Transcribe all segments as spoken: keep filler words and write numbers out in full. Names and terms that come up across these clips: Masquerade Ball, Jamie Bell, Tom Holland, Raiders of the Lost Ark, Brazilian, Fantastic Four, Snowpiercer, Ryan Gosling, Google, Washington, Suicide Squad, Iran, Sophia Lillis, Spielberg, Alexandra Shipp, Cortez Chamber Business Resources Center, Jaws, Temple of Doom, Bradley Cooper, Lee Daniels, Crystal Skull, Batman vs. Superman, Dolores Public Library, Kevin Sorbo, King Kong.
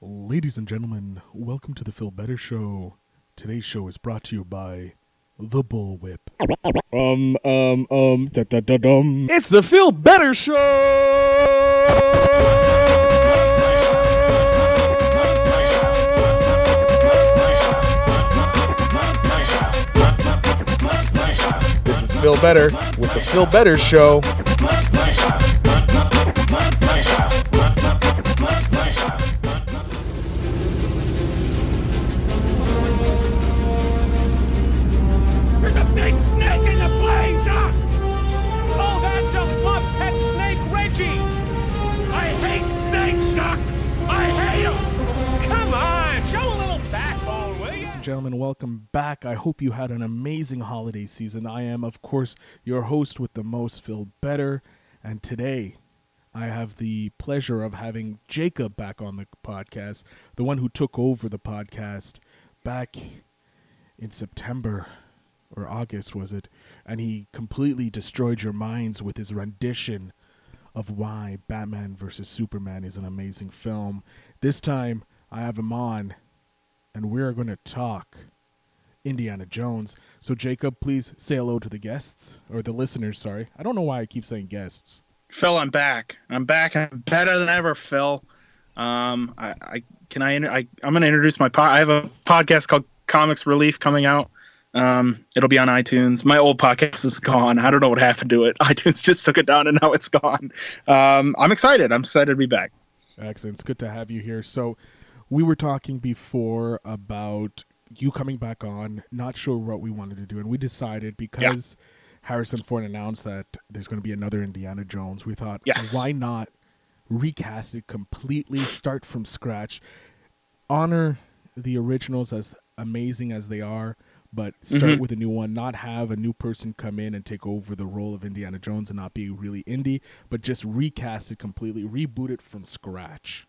Ladies and gentlemen, welcome to the Phil Better Show. Today's show is brought to you by the Bullwhip. Um, um, um, da da da dum. It's the Phil Better Show! This is Phil Better with the Phil Better Show. Gentlemen, welcome back. I hope you had an amazing holiday season. I am, of course, your host with the most, Phil Better, and today I have the pleasure of having Jacob back on the podcast, the one who took over the podcast back in September or August, was it? And he completely destroyed your minds with his rendition of why Batman versus. Superman is an amazing film. This time, I have him on, and we're going to talk Indiana Jones. So, Jacob, please say hello to the guests, or the listeners, sorry. I don't know why I keep saying guests. Phil, I'm back. I'm back. I'm better than ever, Phil. Um, I, I can I, I I'm going to introduce my pod. I have a podcast called Comics Relief coming out. Um, it'll be on iTunes. My old podcast is gone. I don't know what happened to it. iTunes just took it down, and now it's gone. Um, I'm excited. I'm excited to be back. Excellent. It's good to have you here. So, we were talking before about you coming back on, not sure what we wanted to do. And we decided, because yeah. Harrison Ford announced that there's going to be another Indiana Jones, we thought, yes. Why not recast it completely, start from scratch, honor the originals as amazing as they are, but start mm-hmm. with a new one, not have a new person come in and take over the role of Indiana Jones and not be really indie, but just recast it completely, reboot it from scratch.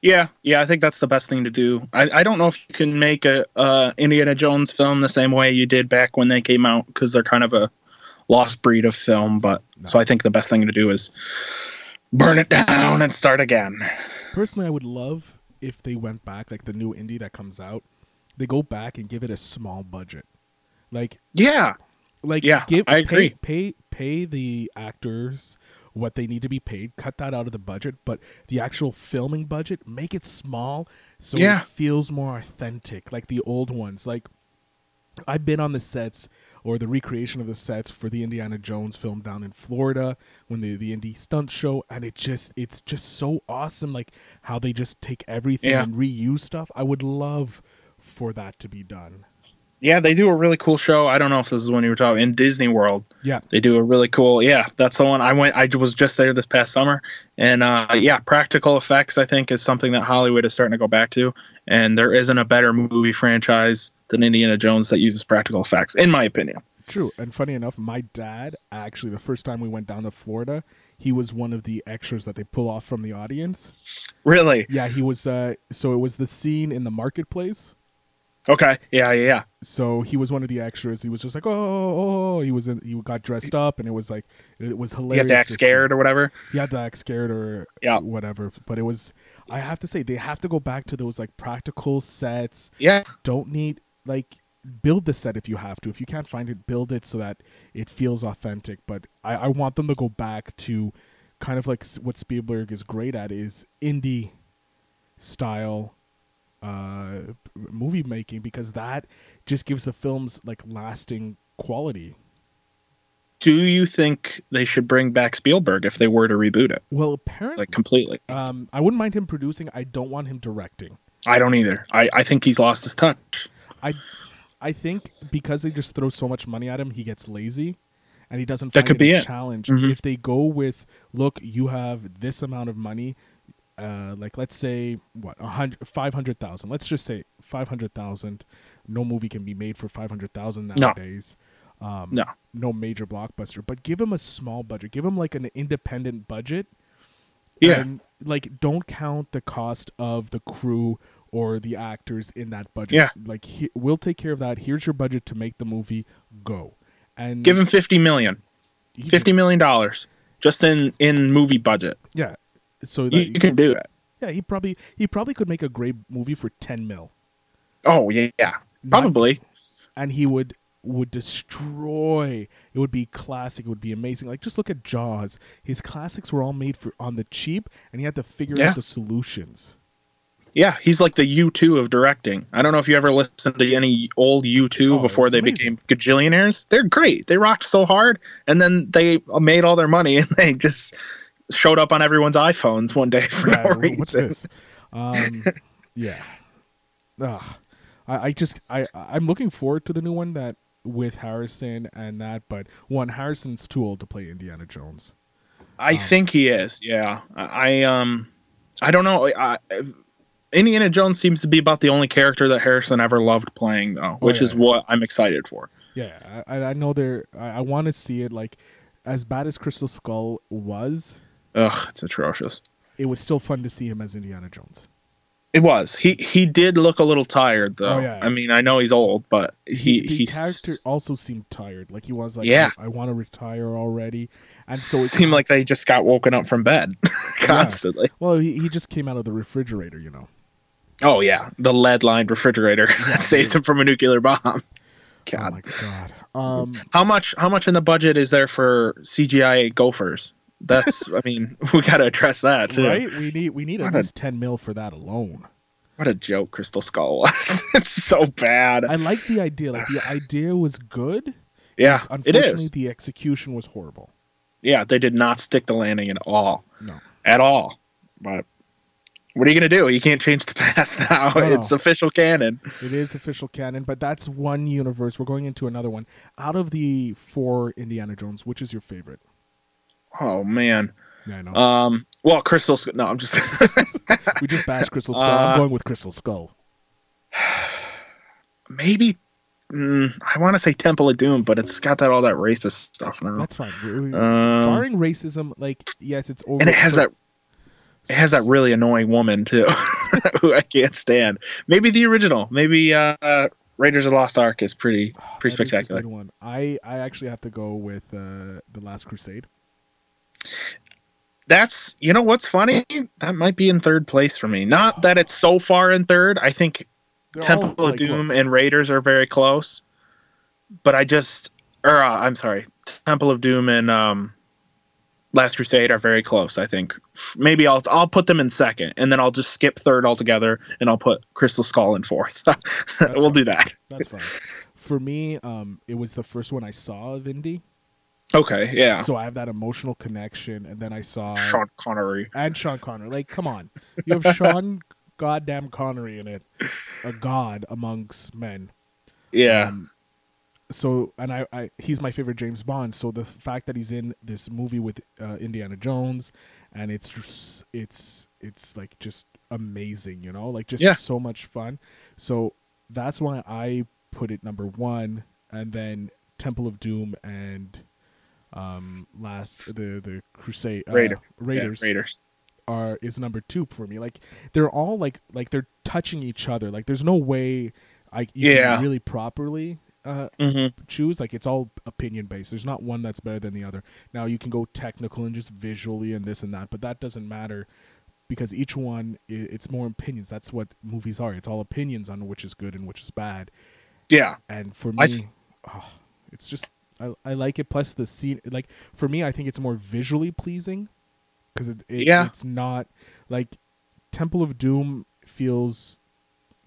Yeah, yeah, I think that's the best thing to do. I, I don't know if you can make a uh, Indiana Jones film the same way you did back when they came out, because they're kind of a lost breed of film. But no. So I think the best thing to do is burn it down and start again. Personally, I would love if they went back, like the new indie that comes out, they go back and give it a small budget. Like yeah, like yeah, give, I agree. Pay, pay pay the actors what they need to be paid, cut that out of the budget, but the actual filming budget, make it small so yeah. it feels more authentic, like the old ones. Like, I've been on the sets, or the recreation of the sets for the Indiana Jones film down in Florida, when the the indie stunt show, and it just it's just so awesome, like how they just take everything yeah. and reuse stuff. I would love for that to be done. Yeah, they do a really cool show. I don't know if this is when you were talking in Disney World. Yeah, they do a really cool. Yeah, that's the one I went. I was just there this past summer, and uh, yeah, practical effects I think is something that Hollywood is starting to go back to, and there isn't a better movie franchise than Indiana Jones that uses practical effects, in my opinion. True, and funny enough, my dad actually the first time we went down to Florida, he was one of the extras that they pull off from the audience. Really? Yeah, he was. Uh, so it was the scene in the marketplace. Okay. Yeah, yeah, yeah. So he was one of the extras. He was just like, oh, oh, oh. He was in, he got dressed up, and it was like, it was hilarious. He had to act scared or whatever. He had to act scared or yeah. whatever. But it was, I have to say, they have to go back to those like practical sets. Yeah. Don't need, like, build the set if you have to. If you can't find it, build it so that it feels authentic. But I, I want them to go back to kind of like what Spielberg is great at, is indie style uh movie making, because that just gives the films like lasting quality. Do you think they should bring back Spielberg if they were to reboot it? Well, apparently like completely um I wouldn't mind him producing. I don't want him directing. I don't either. I I think he's lost his touch. I I think because they just throw so much money at him, he gets lazy and he doesn't find that could be a challenge. Mm-hmm. If they go with, look, you have this amount of money, Uh, like let's say what a hundred five hundred thousand. Let's just say five hundred thousand. No movie can be made for five hundred thousand nowadays. No. Um, no, no major blockbuster. But give him a small budget. Give him like an independent budget. Yeah, and, like don't count the cost of the crew or the actors in that budget. Yeah, like he, we'll take care of that. Here's your budget to make the movie. Go and give him fifty million. Fifty million dollars just in in movie budget. Yeah. So that you, you can do that. Yeah, he probably he probably could make a great movie for ten mil. Oh yeah, yeah. Probably. Not, and he would would destroy. It would be classic. It would be amazing. Like, just look at Jaws. His classics were all made for on the cheap, and he had to figure yeah. out the solutions. Yeah, he's like the U two of directing. I don't know if you ever listened to any old U two oh, before they amazing. became gajillionaires. They're great. They rocked so hard, and then they made all their money, and they just showed up on everyone's iPhones one day for yeah, no reason. What's this? Um, yeah. Ugh. I, I just I I'm looking forward to the new one that with Harrison and that, but one Harrison's too old to play Indiana Jones. I um, think he is. Yeah. I um I don't know. I. I Indiana Jones seems to be about the only character that Harrison ever loved playing, though, which oh, yeah, is yeah. what I'm excited for. Yeah, I, I know they're. I, I want to see it. Like, as bad as Crystal Skull was, ugh, it's atrocious. It was still fun to see him as Indiana Jones. It was. He he did look a little tired, though. Oh, yeah, yeah. I mean, I know he's old, but he the, the he's... character also seemed tired. Like, he was like, yeah. I, I want to retire already. And so it seemed like they just got woken up from bed constantly. Yeah. Well, he he just came out of the refrigerator, you know. Oh, yeah. The lead-lined refrigerator yeah, that saves him from a nuclear bomb. God. Oh, my God. Um, how much How much in the budget is there for C G I gophers? That's, I mean, we got to address that, too. Right? We need we need at least ten mil for that alone. What a joke Crystal Skull was. It's so bad. I like the idea. Like, the idea was good. Yeah, it Unfortunately, it is. the execution was horrible. Yeah, they did not stick the landing at all. No. At all. But... what are you going to do? You can't change the past now. No. It's official canon. It is official canon, but that's one universe. We're going into another one. Out of the four Indiana Jones, which is your favorite? Oh, man. Yeah, I know. Um, well, Crystal Skull. No, I'm just... we just bashed Crystal Skull. Uh, I'm going with Crystal Skull. Maybe... Mm, I want to say Temple of Doom, but it's got that all that racist stuff now. That's fine. Um, Barring racism, like, yes, it's... over. And it has that... It has that really annoying woman, too, who I can't stand. Maybe the original. Maybe uh, Raiders of the Lost Ark is pretty pretty oh, spectacular. Is a good one. I, I actually have to go with uh, The Last Crusade. That's, you know what's funny? That might be in third place for me. Not that it's so far in third. I think They're Temple all, like, of Doom what? and Raiders are very close. But I just, or uh, I'm sorry, Temple of Doom and... um. Last Crusade are very close, I think. Maybe I'll I'll put them in second, and then I'll just skip third altogether, and I'll put Crystal Skull in fourth. we'll fine. do that. That's fine. For me, um, it was the first one I saw of Indy. Okay, yeah. So I have that emotional connection, and then I saw... Sean Connery. And Sean Connery. Like, come on. You have Sean goddamn Connery in it. A god amongst men. Yeah. Um, So and I, I, he's my favorite James Bond. So the fact that he's in this movie with uh, Indiana Jones, and it's it's it's like just amazing, you know, like just yeah. so much fun. So that's why I put it number one, and then Temple of Doom and um last the the Crusade uh, Raider. Raiders yeah, Raiders are is number two for me. Like they're all like like they're touching each other. Like there's no way I you yeah. can really properly. Uh, mm-hmm. choose. Like it's all opinion based. There's not one that's better than the other. Now you can go technical and just visually and this and that, but that doesn't matter because each one, it's more opinions. That's what movies are. It's all opinions on which is good and which is bad. Yeah. And for me, I th- oh, it's just I, I like it. Plus the scene, like for me, I think it's more visually pleasing because it, it, yeah. it's not like Temple of Doom feels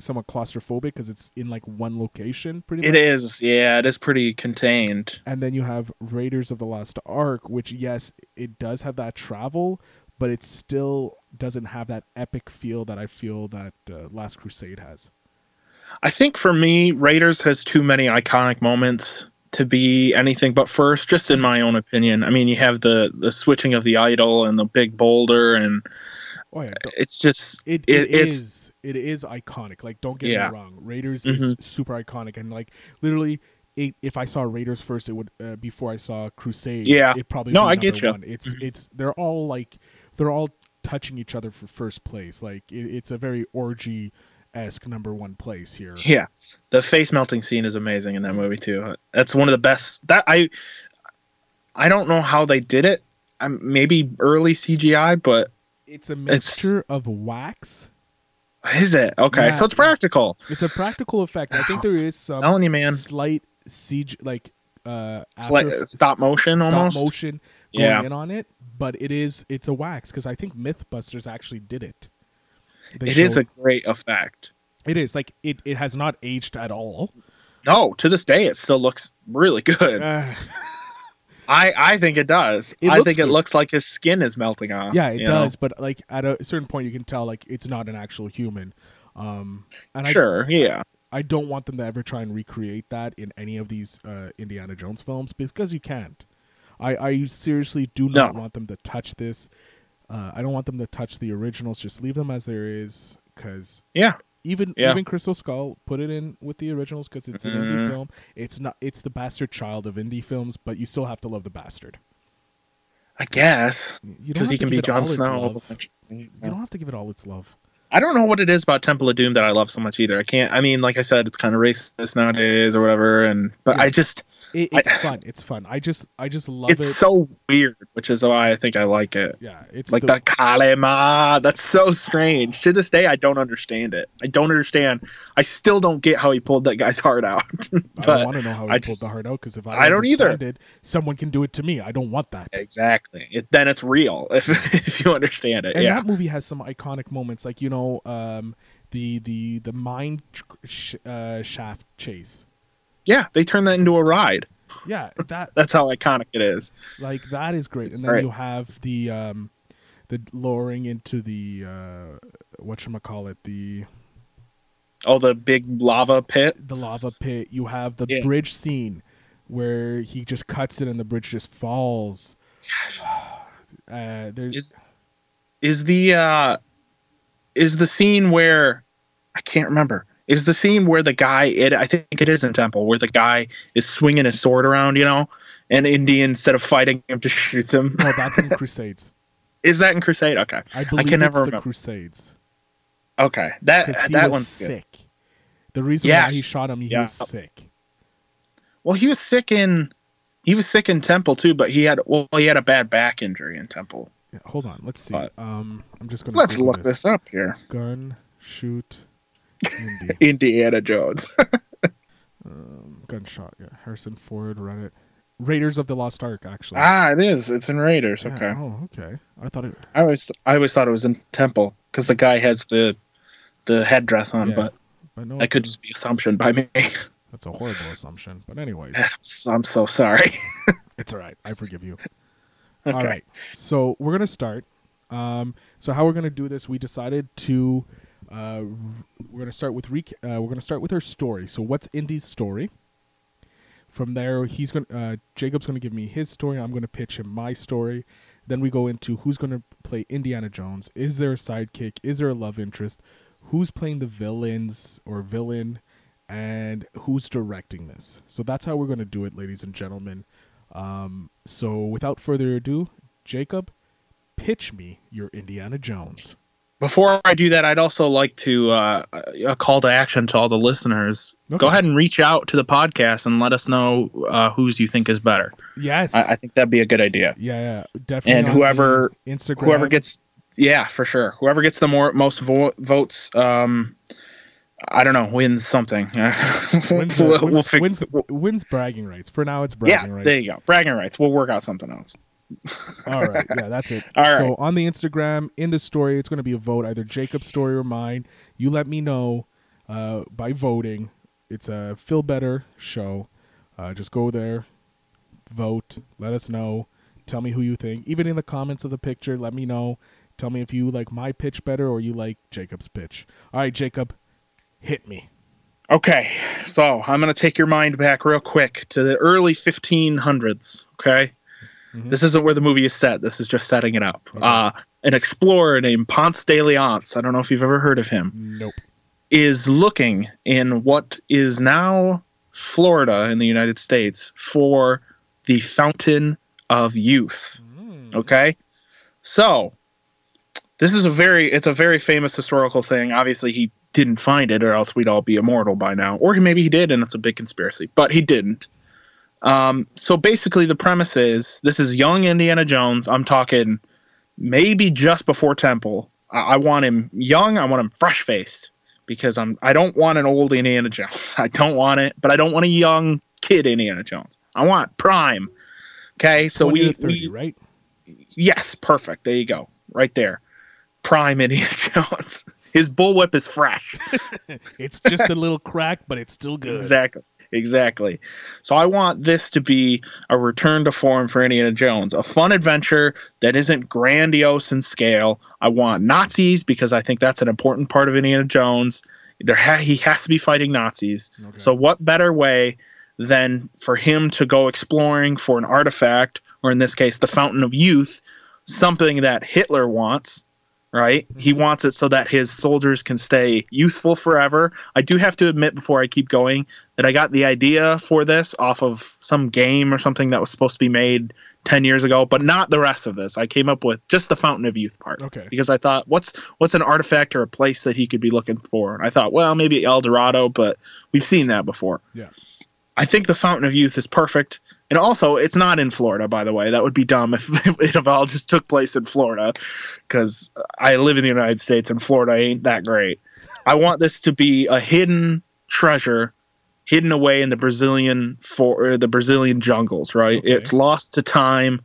somewhat claustrophobic because it's in like one location pretty much. It is, yeah, it is pretty contained. And then you have Raiders of the Lost Ark, which yes, it does have that travel, but it still doesn't have that epic feel that I feel that uh, Last Crusade has. I think for me, Raiders has too many iconic moments to be anything but first, just in my own opinion. I mean, you have the, the switching of the idol and the big boulder and Oh, yeah. It's just it, it, it it's, is it is iconic. Like, don't get yeah. me wrong, Raiders mm-hmm. is super iconic, and like literally, it, if I saw Raiders first, it would uh, before I saw Crusade. Yeah, it probably no, would I get you. One. It's mm-hmm. it's they're all like they're all touching each other for first place. Like it, it's a very orgy-esque number one place here. Yeah, the face melting scene is amazing in that movie too. That's one of the best. That I I don't know how they did it. I'm, maybe early C G I, but. It's a mixture it's, of wax. Is it? Okay, yeah, so it's practical. It's a practical effect. I think there is some you, slight C G, like uh, after, stop motion, stop almost motion going yeah. in on it. But it is, it's a wax, because I think MythBusters actually did it. They it showed, is a great effect. It is like it. It has not aged at all. No, to this day, it still looks really good. Uh, I, I think it does. It I think good. It looks like his skin is melting off. Yeah, it does. Know? But like at a certain point, you can tell like it's not an actual human. Um, and sure, I, yeah. I don't want them to ever try and recreate that in any of these uh, Indiana Jones films, because you can't. I, I seriously do not no. want them to touch this. Uh, I don't want them to touch the originals. Just leave them as there is. Because yeah. Even yeah. even Crystal Skull, put it in with the originals, because it's an mm-hmm. indie film. It's not it's the bastard child of indie films, but you still have to love the bastard. I guess, because he can be Jon Snow. You don't have to give it all its love. I don't know what it is about Temple of Doom that I love so much either. I can't. I mean, like I said, it's kind of racist nowadays or whatever. And but yeah. I just it, it's I, fun. It's fun. I just I just love it's it. It's so weird, which is why I think I like it. Yeah, it's like the, the Kalema. That's so strange. To this day, I don't understand it. I don't understand. I still don't get how he pulled that guy's heart out. I don't want to know how he I pulled just, the heart out, because if I, I don't either. It, someone can do it to me. I don't want that. Exactly. It, then it's real if if you understand it. And yeah. that movie has some iconic moments, like you know. Um, the the the mine sh- uh, shaft chase. Yeah, they turn that into a ride. Yeah, that that's how iconic it is. Like that is great. It's and then great. You have the um, the lowering into the uh, whatchamacallit, the oh the big lava pit. The lava pit. You have the yeah. bridge scene where he just cuts it and the bridge just falls. uh, there's is, is the. Uh... Is the scene where I can't remember? Is the scene where the guy? It I think it is in Temple where the guy is swinging his sword around, you know, and Indy instead of fighting him just shoots him. No, that's in Crusades. Is that in Crusade? Okay, I believe I can never it's remember. The Crusades. Okay, that he that was one's sick. Good. The reason yes. why he shot him, he yeah. was sick. Well, he was sick in he was sick in Temple too, but he had well he had a bad back injury in Temple. Yeah, hold on, let's see. But, um, I'm just gonna let's look this. this up here. Gun shoot, Indy. Indiana Jones. um, gunshot. Yeah, Harrison Ford. Reddit. Raiders of the Lost Ark. Actually, ah, it is. It's in Raiders. Yeah, okay. Oh, okay. I thought it. I always, I always thought it was in Temple because the guy has the, the headdress on, yeah, but, but no, that could just be assumption by me. That's a horrible assumption. But anyways, I'm so sorry. It's all right. I forgive you. Okay. All right, so we're going to start. Um, so how we're going to do this, we decided to, uh, we're going to start with, rec- uh, we're going to start with her story. So what's Indy's story? From there, he's going to, uh, Jacob's going to give me his story. I'm going to pitch him my story. Then we go into who's going to play Indiana Jones. Is there a sidekick? Is there a love interest? Who's playing the villains or villain? And who's directing this? So that's how we're going to do it, ladies and gentlemen. Um, so without further ado, Jacob, pitch me your Indiana Jones. Before I do that, I'd also like to, uh, a call to action to all the listeners. Okay. Go ahead and reach out to the podcast and let us know, uh, whose you think is better. Yes. I, I think that'd be a good idea. Yeah, yeah, definitely. And whoever, Instagram. whoever gets, yeah, for sure. Whoever gets the more, most vo- votes, um, I don't know, wins something. wins, we'll, wins, we'll fig- wins, wins bragging rights. For now, it's bragging yeah, rights. Yeah, there you go. Bragging rights. We'll work out something else. All right. Yeah, that's it. All so right. on the Instagram, in the story, it's going to be a vote, either Jacob's story or mine. You let me know uh, by voting. It's a Phil Better show. Uh, just go there, vote, let us know. Tell me who you think. Even in the comments of the picture, let me know. Tell me if you like my pitch better or you like Jacob's pitch. All right, Jacob. Hit me. Okay, so I'm going to take your mind back real quick to the early fifteen hundreds, okay? Mm-hmm. This isn't where the movie is set. This is just setting it up. Okay. Uh, an explorer named Ponce de Leon, I don't know if you've ever heard of him, nope. is looking in what is now Florida in the United States for the Fountain of Youth, mm. okay? So this is a very, it's a very famous historical thing. Obviously, he didn't find it or else we'd all be immortal by now, or maybe he did and it's a big conspiracy, but he didn't. Um so basically the premise is this is young Indiana Jones. I'm talking maybe just before Temple. I, I want him young. I want him fresh-faced because I'm, I don't want an old Indiana Jones. I don't want it, but I don't want a young kid Indiana Jones. I want prime. Okay, so we, thirty, we right? Yes, perfect. There you go. Right there. Prime Indiana Jones. His bullwhip is fresh. It's just a little crack, but it's still good. Exactly. Exactly. So I want this to be a return to form for Indiana Jones, a fun adventure that isn't grandiose in scale. I want Nazis because I think that's an important part of Indiana Jones. There ha- he has to be fighting Nazis. Okay. So what better way than for him to go exploring for an artifact, or in this case, the Fountain of Youth, something that Hitler wants. Right? He wants it so that his soldiers can stay youthful forever. I do have to admit before I keep going that I got the idea for this off of some game or something that was supposed to be made ten years ago, but not the rest of this. I came up with just the Fountain of Youth part. Okay. Because I thought, what's what's an artifact or a place that he could be looking for? And I thought, well, maybe El Dorado, but we've seen that before. Yeah. I think the Fountain of Youth is perfect. And also, it's not in Florida, by the way. That would be dumb if, if it all just took place in Florida, because I live in the United States and Florida ain't that great. I want this to be a hidden treasure hidden away in the Brazilian for the Brazilian jungles, right? Okay. It's lost to time,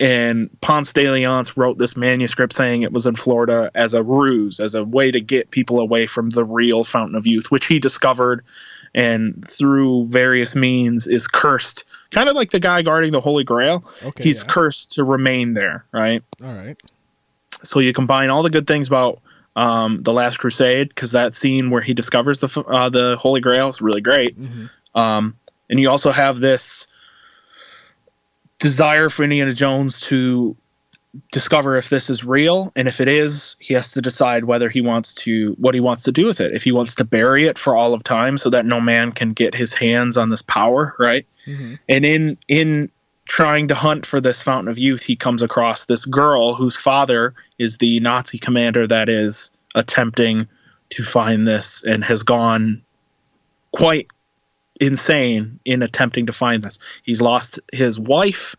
and Ponce de Leon wrote this manuscript saying it was in Florida as a ruse, as a way to get people away from the real Fountain of Youth, which he discovered and through various means is cursed, kind of like the guy guarding the Holy Grail. Okay, he's yeah. cursed to remain there, right? All right. So you combine all the good things about um, The Last Crusade, because that scene where he discovers the uh, the Holy Grail is really great. Mm-hmm. Um, and you also have this desire for Indiana Jones to discover if this is real, and if it is, he has to decide whether he wants to what he wants to do with it, if he wants to bury it for all of time so that no man can get his hands on this power, right? Mm-hmm. And in in trying to hunt for this Fountain of Youth, he comes across this girl whose father is the Nazi commander that is attempting to find this and has gone quite insane in attempting to find this. He's lost his wife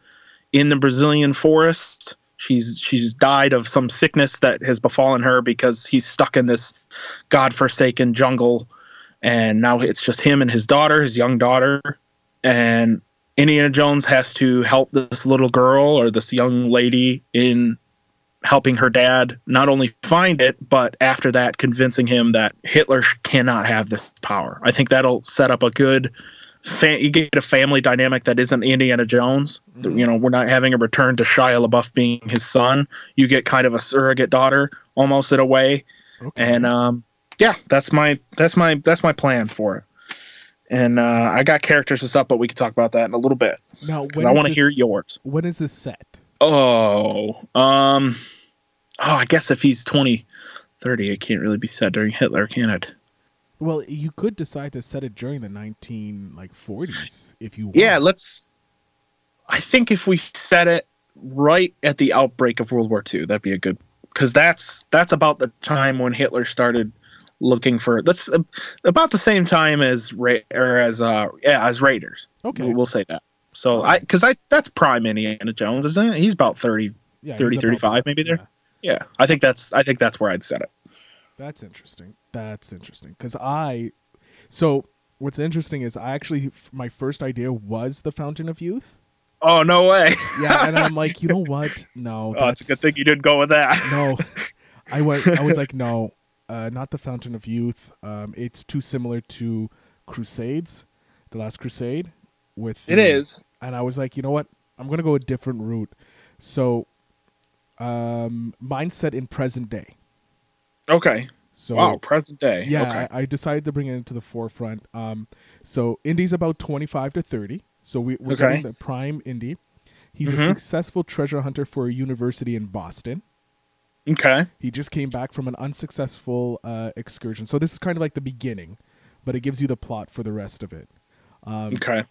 in the Brazilian forest. She's she's died of some sickness that has befallen her because he's stuck in this godforsaken jungle, and now it's just him and his daughter, his young daughter, and Indiana Jones has to help this little girl or this young lady in helping her dad not only find it, but after that convincing him that Hitler cannot have this power. I think that'll set up a good... You get a family dynamic that isn't Indiana Jones. You know, we're not having a return to Shia LaBeouf being his son. You get kind of a surrogate daughter, almost in a way. Okay. And um, yeah, that's my that's my that's my plan for it. And uh, I got characters this up, but we can talk about that in a little bit. Now, when I want to hear yours. When is this set? Oh, um, oh, I guess if he's twenty, thirty, it can't really be set during Hitler, can it? Well, you could decide to set it during the nineteen like forties if you want. Yeah, let's. I think if we set it right at the outbreak of World War Two, that'd be a good, because that's that's about the time when Hitler started looking for. That's uh, about the same time as Ra- or as uh yeah as Raiders. Okay, we'll, we'll say that. So okay. I because I that's prime Indiana Jones, isn't it? He's about thirty, yeah, thirty, thirty-five, about, maybe there. Yeah. yeah, I think that's I think that's where I'd set it. That's interesting. That's interesting. Because I, so what's interesting is I actually, my first idea was the Fountain of Youth. Oh, no way. Yeah. And I'm like, you know what? No. That's, oh, it's a good thing you didn't go with that. No. I went, I was like, no, uh, not the Fountain of Youth. Um, it's too similar to Crusades, The Last Crusade. With It the, is. And I was like, you know what? I'm going to go a different route. So um, mine's set in present day. Okay. So wow, present day. Yeah, okay. I, I decided to bring it into the forefront. Um, so Indy's about twenty-five to thirty. So we, we're okay. getting the prime Indy. He's mm-hmm. a successful treasure hunter for a university in Boston. Okay. He just came back from an unsuccessful uh, excursion. So this is kind of like the beginning, but it gives you the plot for the rest of it. Um, okay.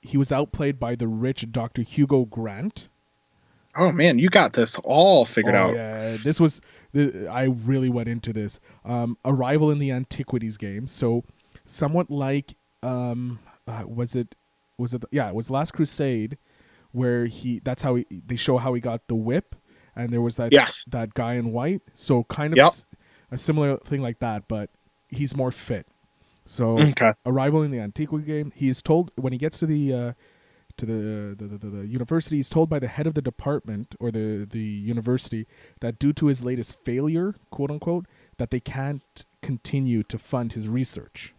He was outplayed by the rich Doctor Hugo Grant. Oh man, you got this all figured oh, out. Yeah, this was. I really went into this. Um, a rival in the antiquities game. So somewhat like, um, uh, was it, was it, yeah, it was Last Crusade where he, that's how he, they show how he got the whip. and there was that yes. that guy in white. So kind of yep. a similar thing like that, but he's more fit. So okay. Arrival in the Antigua game, he is told when he gets to the uh, to the the, the the university, he's told by the head of the department or the the university that due to his latest failure, quote unquote, that they can't continue to fund his research.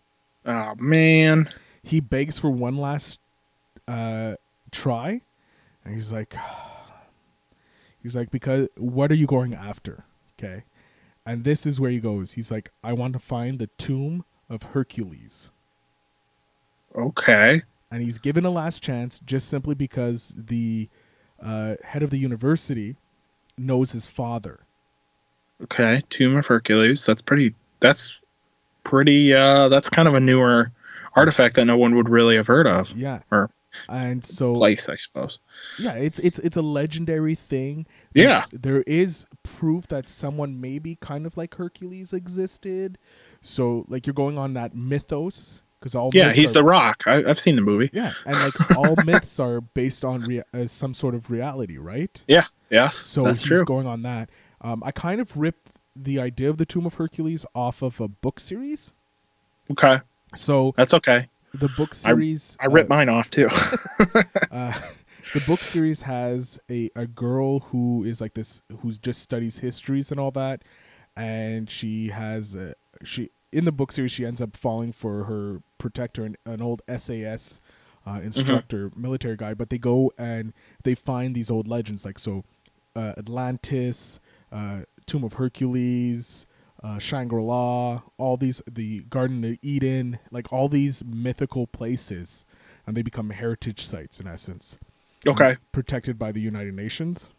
Oh man! He begs for one last uh, try, and he's like, he's like, because what are you going after? Okay, and this is where he goes. He's like, I want to find the Tomb of Hercules. Okay. And he's given a last chance just simply because the uh, head of the university knows his father. Okay, Tomb of Hercules. That's pretty. That's. Pretty, uh, that's kind of a newer artifact that no one would really have heard of. Yeah, or and so place, I suppose. Yeah, it's it's it's a legendary thing. There's, yeah, there is proof that someone maybe kind of like Hercules existed. So like you're going on that mythos because all yeah, he's are, the Rock. I, I've seen the movie. Yeah, and like all myths are based on rea- uh, some sort of reality, right? Yeah, yeah. So that's he's true. Going on that. Um, I kind of ripped the idea of the Tomb of Hercules off of a book series. Okay. So that's okay. The book series. I, I ripped uh, mine off too. uh, the book series has a, a girl who is like this, who just studies histories and all that. And she has a, she, in the book series, she ends up falling for her protector, an, an old S A S uh, instructor, mm-hmm. military guy, but they go and they find these old legends. Like, so uh, Atlantis, uh, Tomb of Hercules, uh, Shangri-La, all these, the Garden of Eden, like all these mythical places, and they become heritage sites in essence. Okay. Um, protected by the United Nations.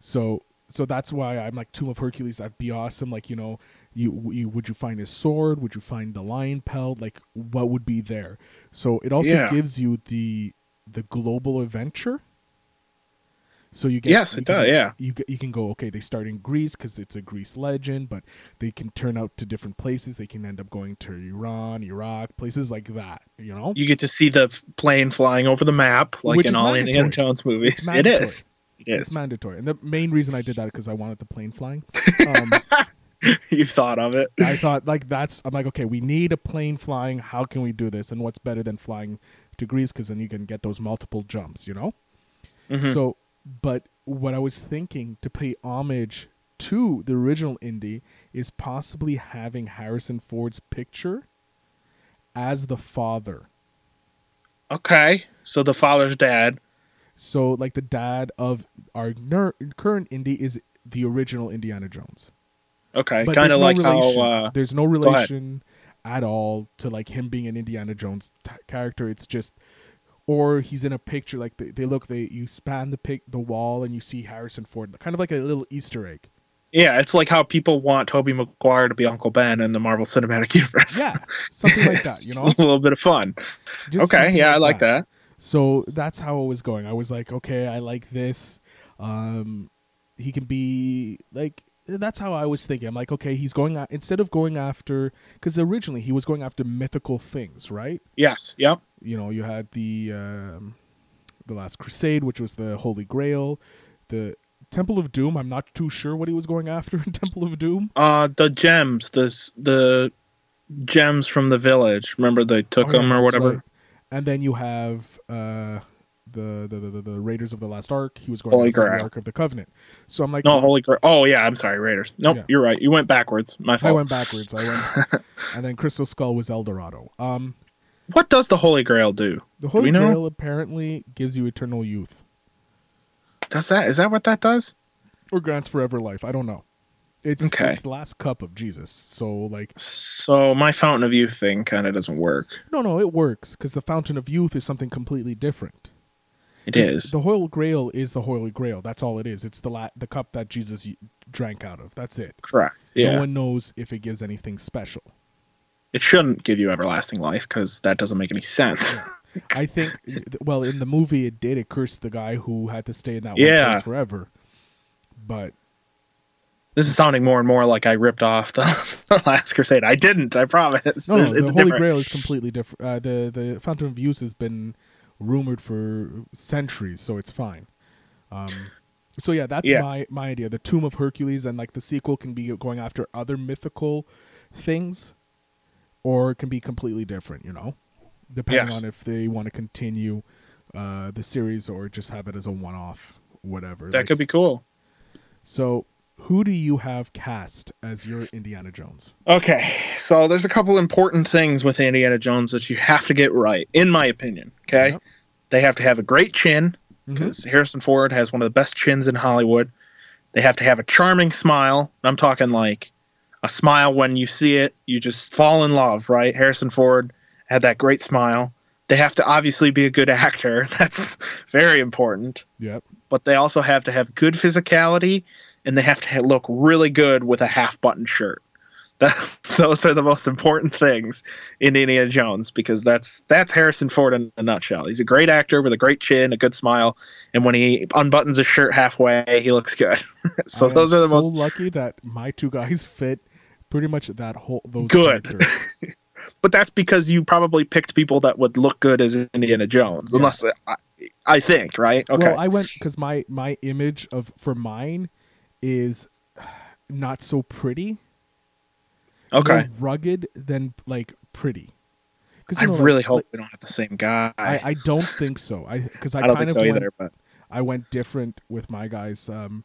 So, so that's why I'm like Tomb of Hercules. That'd be awesome. Like, you know, you, you would you find his sword? Would you find the lion pelt? Like, what would be there? So it also yeah. gives you the the global adventure. So you get yes, it does. Can, yeah, you you can go. Okay, they start in Greece because it's a Greece legend, but they can turn out to different places. They can end up going to Iran, Iraq, places like that. You know, you get to see the plane flying over the map, like Which in all Indiana Jones movies. It is, it is, it's mandatory. And the main reason I did that is because I wanted the plane flying. Um, you thought of it. I thought like that's. I'm like, okay, we need a plane flying. How can we do this? And what's better than flying to Greece? Because then you can get those multiple jumps. You know, mm-hmm. so. But what I was thinking to pay homage to the original Indy is possibly having Harrison Ford's picture as the father. Okay. So the father's dad. So like the dad of our ner- current Indy is the original Indiana Jones. Okay. Kind of no like relation. how uh, there's no relation at all to like him being an Indiana Jones t- character. It's just, or he's in a picture, like they, they look, they you span the pic, the wall, and you see Harrison Ford, kind of like a little Easter egg. Yeah, it's like how people want Tobey Maguire to be Uncle Ben in the Marvel Cinematic Universe. Yeah, something like that, you know? A little bit of fun. Just okay, yeah, like I like that. that. So that's how it was going. I was like, okay, I like this. Um, he can be, like, that's how I was thinking. I'm like, okay, he's going, a- instead of going after, because originally he was going after mythical things, right? Yes, yep. You know, you had the um, the Last Crusade, which was the Holy Grail, the Temple of Doom. I'm not too sure what he was going after in Temple of Doom. Uh, the gems, the the gems from the village. Remember they took oh, them yeah, or whatever. Right. And then you have uh, the, the, the the Raiders of the Lost Ark. He was going Holy after Grail. The Ark of the Covenant. So I'm like, no, Holy Grail. Oh yeah, I'm sorry, Raiders. Nope, yeah. You're right. You went backwards. My fault. I went backwards. I went, and then Crystal Skull was El Dorado. Um. What does the Holy Grail do? The Holy do Grail apparently gives you eternal youth. Does that? Is that what that does? Or grants forever life. I don't know. It's, okay. It's the last cup of Jesus. So like, so my Fountain of Youth thing kind of doesn't work. No, no, it works because the Fountain of Youth is something completely different. It it's, is. The Holy Grail is the Holy Grail. That's all it is. It's the la- the cup that Jesus drank out of. That's it. Correct. Yeah. No one knows if it gives anything special. It shouldn't give you everlasting life because that doesn't make any sense. I think, well, in the movie it did. It cursed the guy who had to stay in that yeah. one place forever. But this is sounding more and more like I ripped off the, the Last Crusade. I didn't. I promise. No, no it's the Holy different. Grail is completely different. Uh, the the Fountain of Youth has been rumored for centuries, so it's fine. Um, So yeah, that's yeah. my my idea. The Tomb of Hercules, and like the sequel can be going after other mythical things, or it can be completely different, you know, depending yes. on if they want to continue uh, the series or just have it as a one-off, whatever. That like, could be cool. So who do you have cast as your Indiana Jones? Okay, so there's a couple important things with Indiana Jones that you have to get right, in my opinion, okay? Yep. They have to have a great chin, because mm-hmm. Harrison Ford has one of the best chins in Hollywood. They have to have a charming smile. I'm talking like a smile when you see it, you just fall in love, right? Harrison Ford had that great smile. They have to obviously be a good actor. That's very important. Yep. But they also have to have good physicality, and they have to look really good with a half-button shirt. That, those are the most important things in Indiana Jones, because that's that's Harrison Ford in a nutshell. He's a great actor with a great chin, a good smile, and when he unbuttons his shirt halfway, he looks good. so I those am are the so most lucky that my two guys fit pretty much that whole those good. Characters. But that's because you probably picked people that would look good as Indiana Jones, yeah. unless I, I think right. Okay, well, I went because my my image of for mine. Is not so pretty. Okay. More rugged than like pretty. You know, I really like, hope like, we don't have the same guy. I, I don't think so. I because I, I don't kind think of so went, either. But I went different with my guys. Um,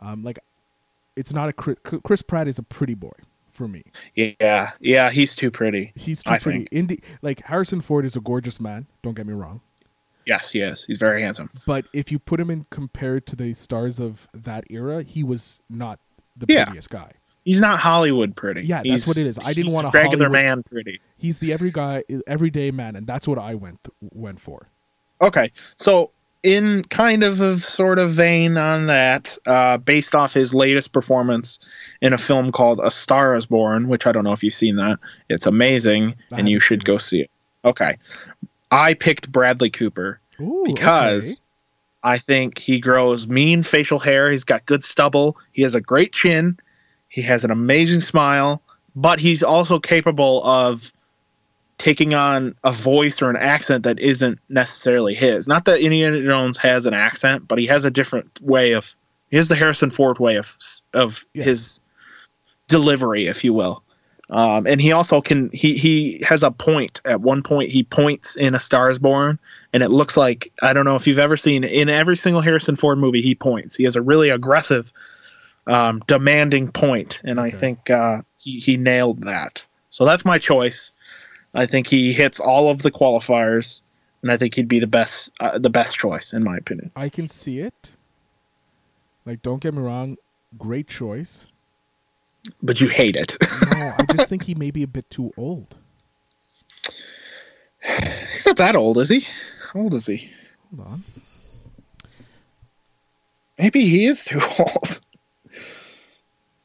um, like it's not a Chris Pratt is a pretty boy for me. Yeah, yeah, he's too pretty. He's too I pretty. Indi- like Harrison Ford is a gorgeous man. Don't get me wrong. Yes, he is. He's very handsome. But if you put him in compared to the stars of that era, he was not the yeah. prettiest guy. He's not Hollywood pretty. Yeah, he's, that's what it is. I didn't want a regular Hollywood, man pretty. He's the every guy, everyday man, and that's what I went went for. Okay, so in kind of a sort of vein on that, uh, based off his latest performance in a film called A Star Is Born, which I don't know if you've seen that. It's amazing, I and you should go it. see it. Okay. I picked Bradley Cooper Ooh, because okay. I think he grows mean facial hair. He's got good stubble. He has a great chin. He has an amazing smile, but he's also capable of taking on a voice or an accent that isn't necessarily his. Not that Indiana Jones has an accent, but he has a different way of, he has the Harrison Ford way of, of yes. his delivery, if you will. Um, and he also can, he, he has a point. At one point, he points in A Star Is Born, and it looks like, I don't know if you've ever seen, in every single Harrison Ford movie, he points. He has a really aggressive, um, demanding point, and okay. I think uh, he, he nailed that. So that's my choice. I think he hits all of the qualifiers, and I think he'd be the best uh, the best choice, in my opinion. I can see it. Like, don't get me wrong, great choice. But you hate it. No, I just think he may be a bit too old. He's not that old, is he? How old is he? Hold on. Maybe he is too old.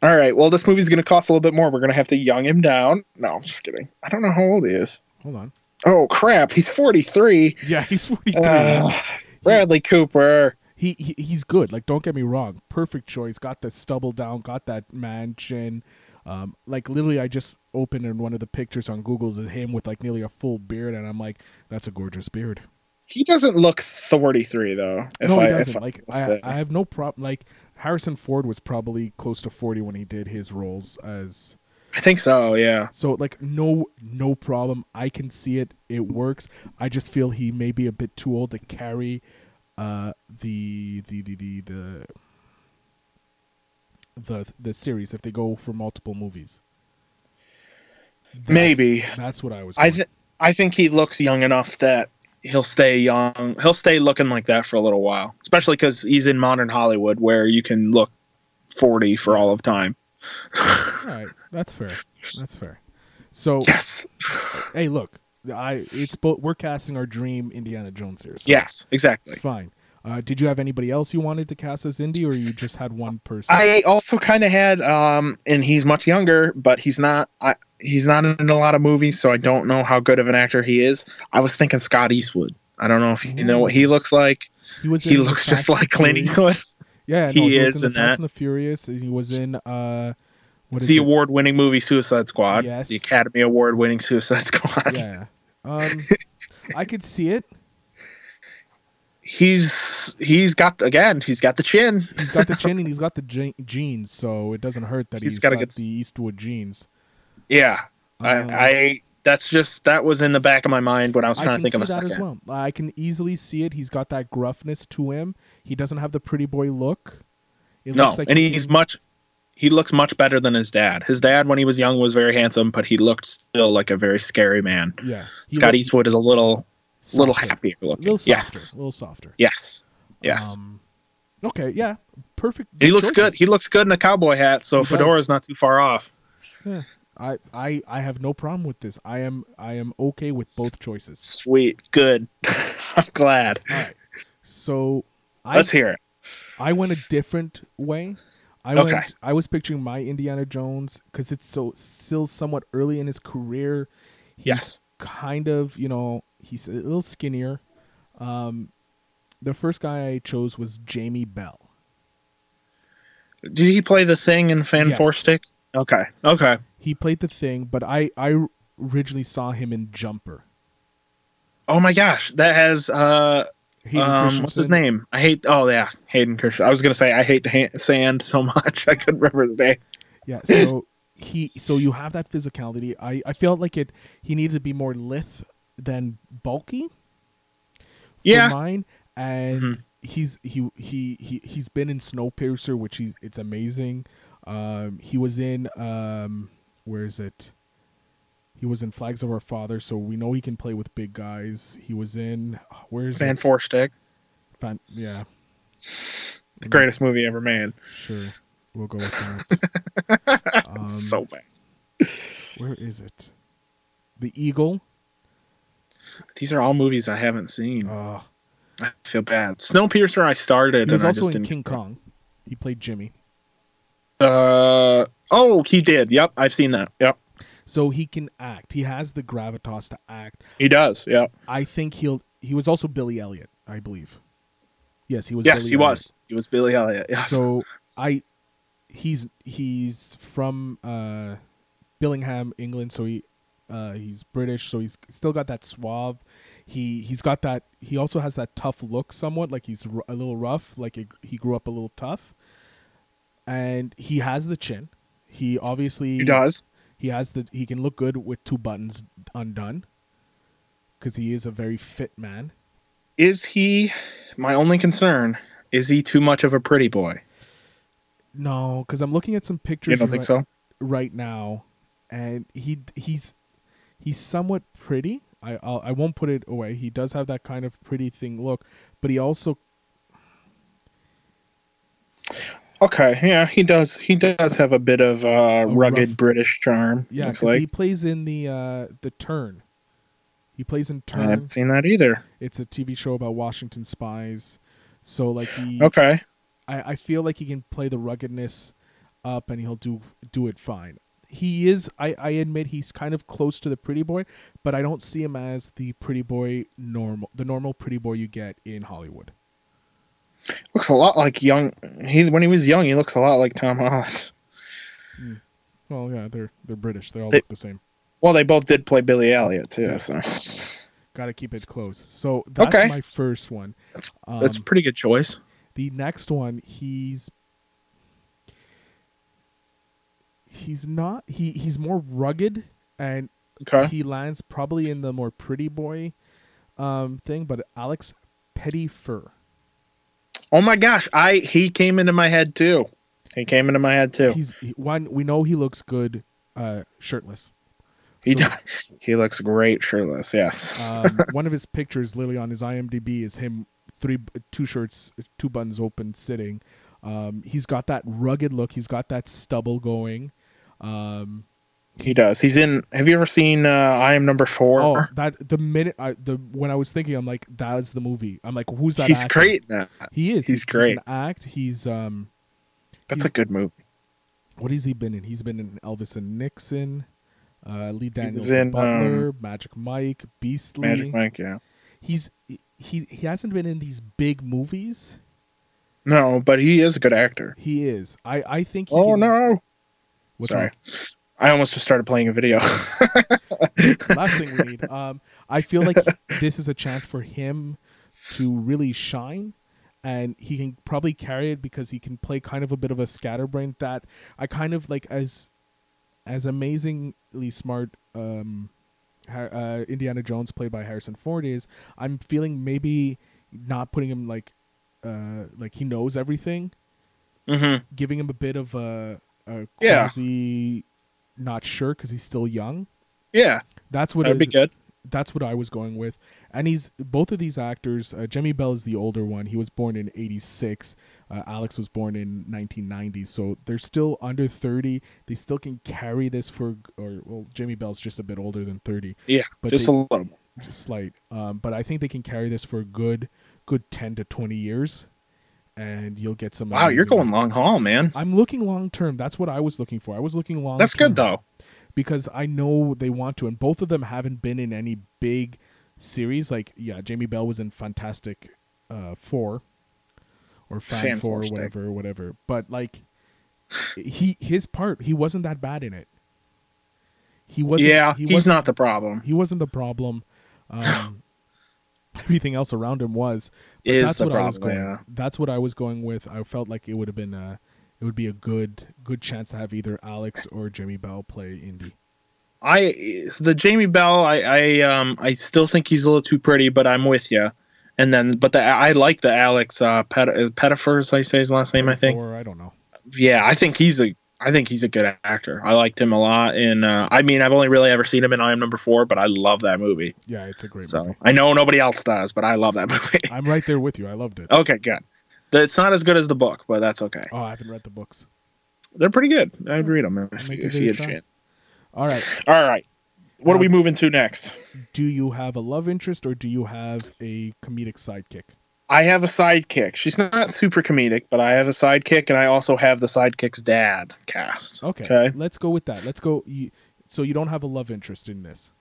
All right, well, this movie's going to cost a little bit more. We're going to have to young him down. No, I'm just kidding. I don't know how old he is. Hold on. Oh, crap. He's forty-three. Yeah, he's forty-three. Uh, Bradley he, Cooper. He, he he's good. Like, don't get me wrong. Perfect choice. Got the stubble down. Got that man chin. Um, like literally, I just opened in one of the pictures on Google's of him with like nearly a full beard, and I'm like, that's a gorgeous beard. He doesn't look forty-three though. If no, he I, doesn't. If like, I, I have no problem. Like, Harrison Ford was probably close to forty when he did his roles as. I think so. Yeah. So like, no, no problem. I can see it. It works. I just feel he may be a bit too old to carry. Uh, the the the the the the, the series if they go for multiple movies. That's, Maybe that's what I was. I th- I think he looks young enough that he'll stay young. He'll stay looking like that for a little while, especially because he's in modern Hollywood where you can look forty for all of time. All right, that's fair. That's fair. So yes. Hey, look. I it's both we're casting our dream Indiana Jones here. So yes, exactly. It's fine. Uh, did you have anybody else you wanted to cast as Indy, or you just had one person? I also kind of had, um, and he's much younger, but he's not. I, he's not in a lot of movies, so I don't know how good of an actor he is. I was thinking Scott Eastwood. I don't know if you Ooh. know what he looks like. He was. He looks just like Clint Eastwood. Yeah, no, he, he is in, in the that. Fast and the Furious. And he was in. Uh, what is the it? award-winning movie Suicide Squad? Yes, the Academy Award-winning Suicide Squad. Yeah. Um, I could see it. he's he's got again he's got the chin. He's got the chin and he's got the je- jeans, so it doesn't hurt that he's, he's got get... the Eastwood jeans. Yeah, um, I, I that's just that was in the back of my mind when I was trying I to think of a second. As well. I can easily see it. He's got that gruffness to him. He doesn't have the pretty boy look. It no, looks like and he he's can... much. He looks much better than his dad. His dad, when he was young, was very handsome, but he looked still like a very scary man. Yeah, Scott looked... Eastwood is a little. Softer. Little happier looking. A little softer. Yes. A little softer. Yes. Yes. Um, okay, yeah. Perfect. He looks choices. Good. He looks good in a cowboy hat, so fedora's not too far off. Yeah. I, I I have no problem with this. I am I am okay with both choices. Sweet. Good. I'm glad. All right. So I, let's hear it. I went a different way. I okay. went I was picturing my Indiana Jones because it's so still somewhat early in his career. He's yes. kind of, you know, he's a little skinnier. Um, the first guy I chose was Jamie Bell. Did he play the Thing in Fan yes. Four Stick? Okay. Okay. He played the Thing, but I, I originally saw him in Jumper. Oh my gosh. That has, uh, um, what's his name? I hate, oh yeah, Hayden Christensen. I was going to say, I hate hand, sand so much. I couldn't remember his name. Yeah. So he, so you have that physicality. I, I felt like it, he needed to be more lithe than bulky for yeah mine, and mm-hmm. he's he he he he's been in Snowpiercer, which he's it's amazing. Um he was in um where is it he was in Flags of Our Father, so we know he can play with big guys. He was in where's Fan Four Stick. Fan, yeah the greatest yeah. movie ever made. Sure, we'll go with that. Um, so bad. Where is it The Eagle. These are all movies I haven't seen. Uh, I feel bad. Snowpiercer I started. He was and also I just in didn't... King Kong. He played Jimmy. Uh Oh, he did. Yep, I've seen that. Yep. So he can act. He has the gravitas to act. He does, yep. I think he'll... He was also Billy Elliot, I believe. Yes, he was yes, Billy he Elliot. Yes, he was. He was Billy Elliot. Yeah. So I... He's he's from uh, Billingham, England, so he... Uh, he's British, so he's still got that suave. He he's got that. He also has that tough look, somewhat like he's r- a little rough, like it, he grew up a little tough. And he has the chin. He obviously he does. He has the. He can look good with two buttons undone, because he is a very fit man. Is he? My only concern is he too much of a pretty boy? No, because I'm looking at some pictures. You don't think right, so? Right now, and he he's. He's somewhat pretty. I I'll, I won't put it away. He does have that kind of pretty thing look, but he also. Okay, yeah, he does. He does have a bit of uh, a rugged rough... British charm. Yeah, because like. he plays in the uh, the Turn. He plays in Turn. I haven't seen that either. It's a T V show about Washington spies. So like he. Okay. I, I feel like he can play the ruggedness up, and he'll do do it fine. He is, I, I admit, he's kind of close to the pretty boy, but I don't see him as the pretty boy normal, the normal pretty boy you get in Hollywood. Looks a lot like young. He when he was young, he looks a lot like Tom Holland. Mm. Well, yeah, they're they're British. They all they, look the same. Well, they both did play Billy Elliot too. Yeah. So, got to keep it close. So that's okay. My first one. That's um, that's a pretty good choice. The next one, he's. He's not. He, he's more rugged, and okay. he lands probably in the more pretty boy um, thing. But Alex Pettyfer. Oh my gosh! I he came into my head too. He came into my head too. He's he, one. We know he looks good uh, shirtless. He so, does. He looks great shirtless. Yes. Um, one of his pictures, literally on his I M D B, is him three two shirts, two buttons open, sitting. Um, he's got that rugged look. He's got that stubble going. Um, he does. He's in. Have you ever seen uh, I Am Number Four? Oh, that the minute I the when I was thinking, I'm like, that's the movie. I'm like, who's that? He's actor? Great. Now. He is. He's he great. Can act. He's um. That's he's, a good movie. What has he been in? He's been in Elvis and Nixon, uh, Lee Daniels in, and Butler, um, Magic Mike, Beastly. Magic Mike. Yeah. He's he he hasn't been in these big movies. No, but he is a good actor. He is. I I think. He oh can... no. What's Sorry, on? I almost just started playing a video. Last thing we need. Um, I feel like he, this is a chance for him to really shine. And he can probably carry it because he can play kind of a bit of a scatterbrain that I kind of like as as amazingly smart um, uh, Indiana Jones played by Harrison Ford is. I'm feeling maybe not putting him like uh, like he knows everything. Mm-hmm. Giving him a bit of a, a quasi yeah. not sure because he's still young. Yeah, that's what that'd it, be good. That's what I was going with, and he's both of these actors. Uh, Jemmy Bell is the older one; he was born in eighty-six. Uh, Alex was born in nineteen ninety, so they're still under thirty. They still can carry this for, or well, Jemmy Bell's just a bit older than thirty. Yeah, but just they, a little more, just slight. Um, but I think they can carry this for a good, good ten to twenty years. And you'll get some. Wow, you're going long haul, man. I'm looking long term. That's what I was looking for. I was looking long. That's good though, because I know they want to. And both of them haven't been in any big series. Like, yeah, Jamie Bell was in Fantastic uh, Four or Fan Four, or whatever, whatever. But like, he his part, he wasn't that bad in it. He wasn't. Yeah, he he's wasn't, not the problem. He wasn't the problem. Um, everything else around him was. But is that's the what problem, I was going. Yeah. That's what I was going with. I felt like it would have been a, it would be a good, good chance to have either Alex or Jamie Bell play Indy. I the Jamie Bell, I, I um, I still think he's a little too pretty, but I'm with you. And then, but the, I like the Alex uh, Pet, Pettifer, as I say his last name. Pettifer, I think. Or I don't know. Yeah, I think he's a, I think he's a good actor. I liked him a lot, and uh, I mean, I've only really ever seen him in I Am Number Four, but I love that movie. Yeah, it's a great so, movie. I know nobody else does, but I love that movie. I'm right there with you. I loved it. Okay, good. It's not as good as the book, but that's okay. Oh, I haven't read the books. They're pretty good. I'd read them if, if you had a chance. All right. All right. What um, are we moving to next? Do you have a love interest or do you have a comedic sidekick? I have a sidekick. She's not super comedic, but I have a sidekick, and I also have the sidekick's dad cast. Okay, okay? Let's go with that. Let's go. So you don't have a love interest in this?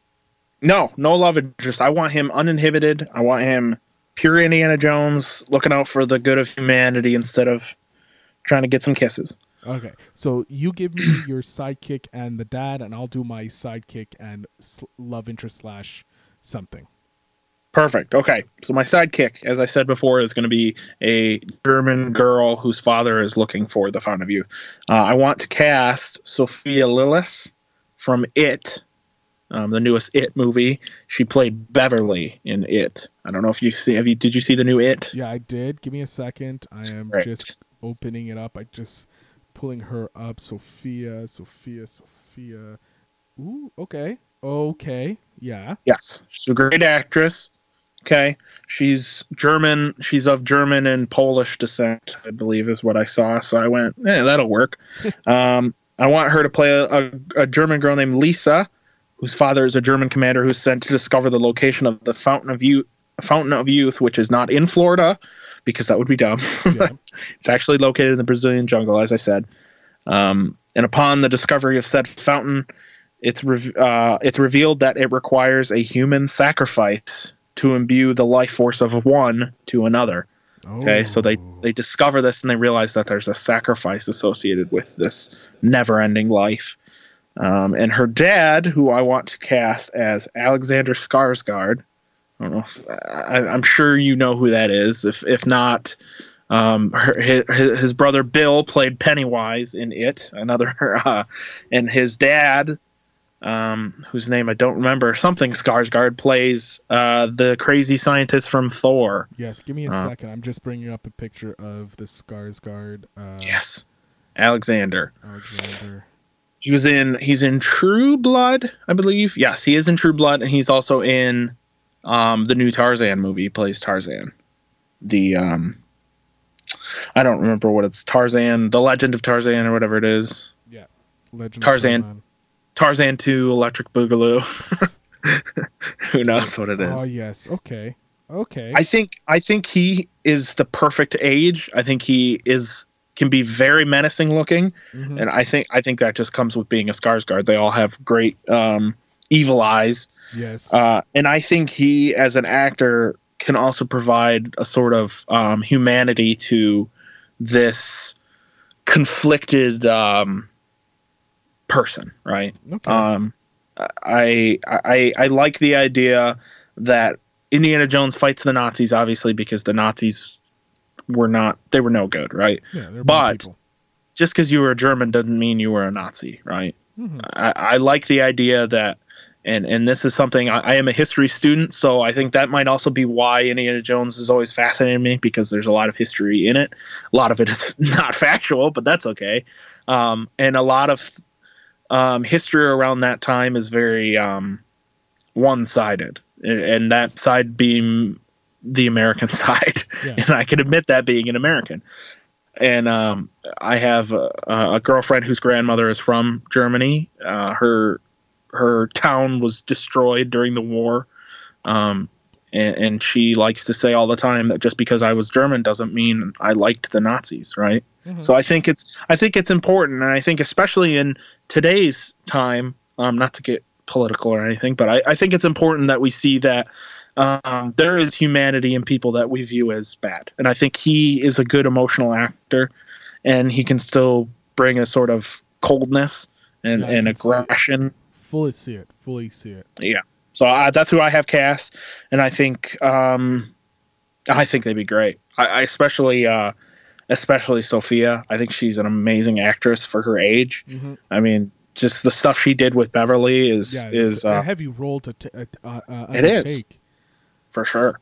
No, no love interest. I want him uninhibited. I want him pure Indiana Jones, looking out for the good of humanity instead of trying to get some kisses. Okay, so you give me your sidekick and the dad, and I'll do my sidekick and love interest slash something. Perfect. Okay. So my sidekick, as I said before, is going to be a German girl whose father is looking for the Fountain of Youth. Uh, I want to cast Sophia Lillis from It, um, the newest It movie. She played Beverly in It. I don't know if you see. Have you? Did you see the new It? Yeah, I did. Give me a second. I am right. just opening it up. I just pulling her up. Sophia. Sophia. Sophia. Ooh. Okay. Okay. Yeah. Yes. She's a great actress. Okay, she's German. She's of German and Polish descent, I believe, is what I saw. So I went, eh, that'll work. um, I want her to play a, a, a German girl named Lisa, whose father is a German commander who's sent to discover the location of the Fountain of Youth, Fountain of Youth, which is not in Florida, because that would be dumb. Yeah. It's actually located in the Brazilian jungle, as I said. Um, and upon the discovery of said fountain, it's re- uh, it's revealed that it requires a human sacrifice to imbue the life force of one to another. Okay. Oh. So they, they discover this and they realize that there's a sacrifice associated with this never ending life. Um, and her dad, who I want to cast as Alexander Skarsgård. I don't know if I, I'm sure you know who that is. If, if not, um, her, his, his brother Bill played Pennywise in It, another, uh, and his dad, Um, whose name I don't remember, something Skarsgård plays uh, the crazy scientist from Thor. Yes, give me a uh, second. I'm just bringing up a picture of the Skarsgård. Uh, yes, Alexander. Alexander. He was in. He's in True Blood, I believe. Yes, he is in True Blood, and he's also in um, the new Tarzan movie. He plays Tarzan. The um, I don't remember what it's Tarzan, The Legend of Tarzan, or whatever it is. Yeah, Legend Tarzan. Of Tarzan. Tarzan two, Electric Boogaloo. Who knows what it is? Oh yes, okay, okay. I think I think he is the perfect age. I think he is can be very menacing looking, mm-hmm. and I think I think that just comes with being a Skarsgård. They all have great um, evil eyes. Yes, uh, and I think he, as an actor, can also provide a sort of um, humanity to this conflicted. Um, person, right? Okay. Um, I, I I like the idea that Indiana Jones fights the Nazis, obviously, because the Nazis were not, they were no good, right? Yeah, they're bad people. Just because you were a German doesn't mean you were a Nazi, right? Mm-hmm. I, I like the idea that, and, and this is something, I, I am a history student, so I think that might also be why Indiana Jones has always fascinated me, because there's a lot of history in it. A lot of it is not factual, but that's okay. Um, and a lot of um, history around that time is very um, one-sided, and, and that side being the American side. Yeah. And I can admit that being an American. And um, I have a, a girlfriend whose grandmother is from Germany. Uh, her her town was destroyed during the war, um, and, and she likes to say all the time that just because I was German doesn't mean I liked the Nazis, right? Mm-hmm. So I think it's I think it's important, and I think especially in today's time, um, not to get political or anything, but I, I think it's important that we see that. Um, there is humanity in people that we view as bad. And I think he is a good emotional actor, and he can still bring a sort of coldness and, yeah, and aggression. See fully see it. Fully see it. Yeah. So I, that's who I have cast. And I think, um, I think they'd be great. I, I especially, uh, especially Sophia. I think she's an amazing actress for her age. Mm-hmm. I mean, just the stuff she did with Beverly is, yeah, is it's uh, a heavy role to t- uh, uh, uh, it is. Take. For sure.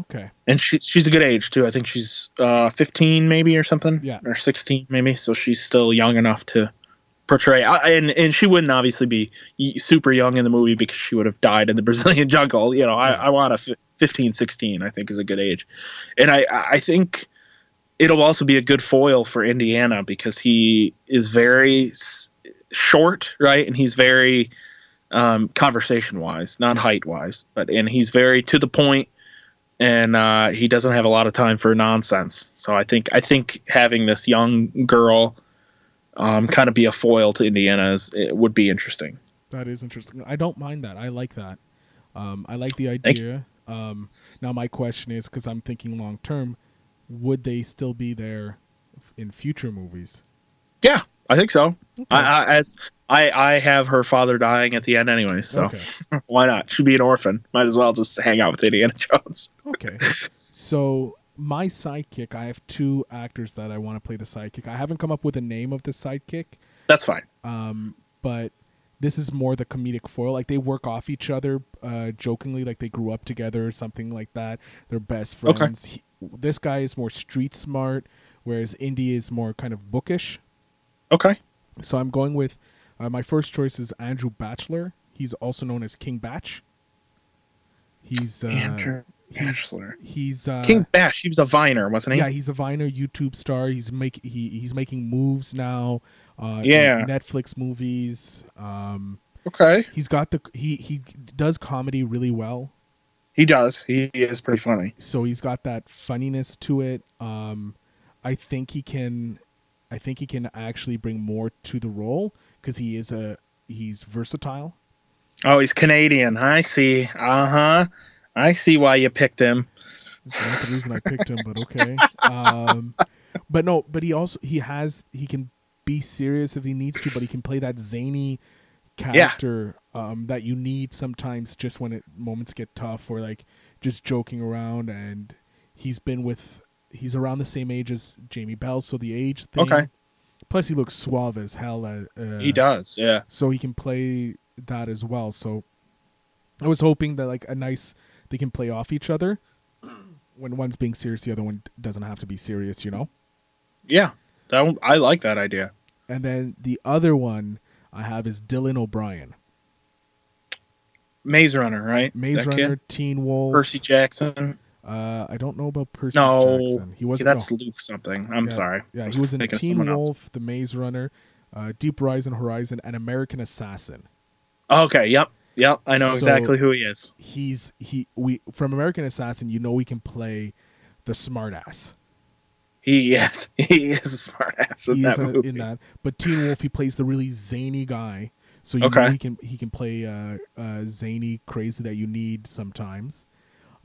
Okay. And she she's a good age too. I think she's uh, fifteen maybe or something. Yeah. Or sixteen maybe. So she's still young enough to portray. I, and and she wouldn't obviously be super young in the movie because she would have died in the Brazilian jungle. You know, yeah. I, I want a fifteen, sixteen I think is a good age. And I, I think it'll also be a good foil for Indiana because he is very short, right? And he's very... Um, conversation wise, not height wise, but, and he's very to the point, and uh, he doesn't have a lot of time for nonsense. So I think, I think having this young girl um, kind of be a foil to Indiana is, it would be interesting. That is interesting. I don't mind that. I like that. Um, I like the idea. Um, now my question is, cause I'm thinking long-term, would they still be there in future movies? Yeah, I think so. Okay. I, I, as, I, I have her father dying at the end anyway, so okay. Why not? She'd be an orphan. Might as well just hang out with Indiana Jones. Okay. So my sidekick, I have two actors that I want to play the sidekick. I haven't come up with a name of the sidekick. That's fine. Um, but this is more the comedic foil. Like they work off each other uh, jokingly, like they grew up together or something like that. They're best friends. Okay. He, this guy is more street smart, whereas Indy is more kind of bookish. Okay. So I'm going with... Uh, my first choice is Andrew Batchelor. He's also known as King Batch. He's uh, Andrew Batchelor. He's, he's uh, King Batch. He was a Viner, wasn't he? Yeah, he's a Viner, YouTube star. He's make he he's making moves now. Uh, yeah, Netflix movies. Um, okay. He's got the he he does comedy really well. He does. He is pretty funny. So he's got that funniness to it. Um, I think he can. I think he can actually bring more to the role. Because he is a he's versatile. Oh, he's Canadian. I see. Uh huh. I see why you picked him. That's not the reason I picked him, but okay. Um, but no, but he also he has he can be serious if he needs to, but he can play that zany character yeah. um, that you need sometimes just when it, moments get tough or like just joking around. And he's been with he's around the same age as Jamie Bell, so the age thing. Okay. Plus, he looks suave as hell. Uh, he does, yeah. So he can play that as well. So I was hoping that like a nice, they can play off each other. When one's being serious, the other one doesn't have to be serious, you know? Yeah, that one, I like that idea. And then the other one I have is Dylan O'Brien. Maze Runner, right? Maze that Runner, kid? Teen Wolf. Percy Jackson. Uh, I don't know about Percy no, Jackson. He wasn't. That's no. Luke something. I'm yeah, sorry. Yeah, he was in Teen Wolf, else. The Maze Runner, uh, Deep Rise and Horizon, and American Assassin. Okay. Yep. Yep. I know so exactly who he is. He's he we from American Assassin. You know we can play the smartass. He yes he is a smartass in he that is a, movie. In that, but Teen Wolf he plays the really zany guy. So you okay. know he can he can play uh, uh, zany crazy that you need sometimes.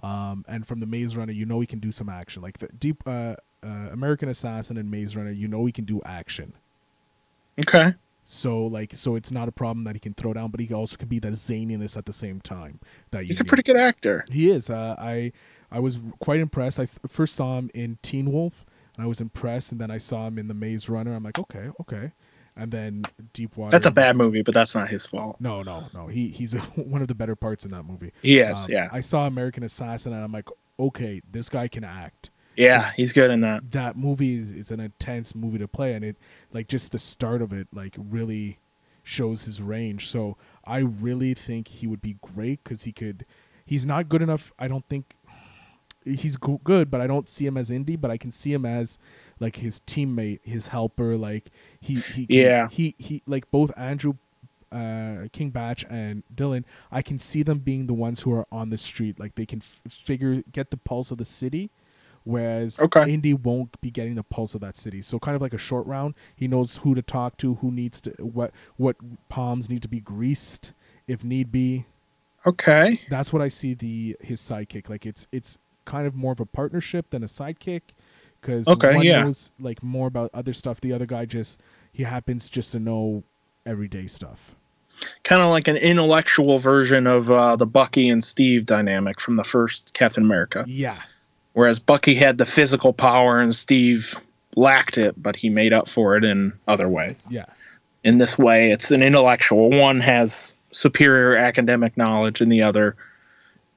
Um, and from the Maze Runner, you know we can do some action. Like the deep uh, uh, American Assassin and Maze Runner, you know we can do action. Okay. So like, so it's not a problem that he can throw down, but he also can be that zaniness at the same time. That he's a pretty good actor. He is. Uh, I I was quite impressed. I first saw him in Teen Wolf, and I was impressed, and then I saw him in The Maze Runner. I'm like, okay, okay. And then Deepwater. That's a bad movie, but that's not his fault. No, no, no. He he's a, one of the better parts in that movie. He is. Um, yeah. I saw American Assassin, and I'm like, okay, this guy can act. Yeah, he's good in that. That movie is, is an intense movie to play, and it like just the start of it like really shows his range. So I really think he would be great because he could. He's not good enough. I don't think he's go- good, but I don't see him as indie. But I can see him as like his teammate, his helper. Like he, he, can, yeah, he, he like both Andrew uh, King Batch and Dylan. I can see them being the ones who are on the street. Like they can f- figure get the pulse of the city. Whereas okay. Indy won't be getting the pulse of that city. So kind of like a short round, he knows who to talk to, who needs to, what what palms need to be greased if need be. Okay. That's what I see the his sidekick. Like it's it's kind of more of a partnership than a sidekick because okay, one yeah. knows like more about other stuff. The other guy just, he happens just to know everyday stuff. Kind of like an intellectual version of uh, the Bucky and Steve dynamic from the first Captain America. Yeah. Whereas Bucky had the physical power and Steve lacked it, but he made up for it in other ways. Yeah. In this way, it's an intellectual. One has superior academic knowledge and the other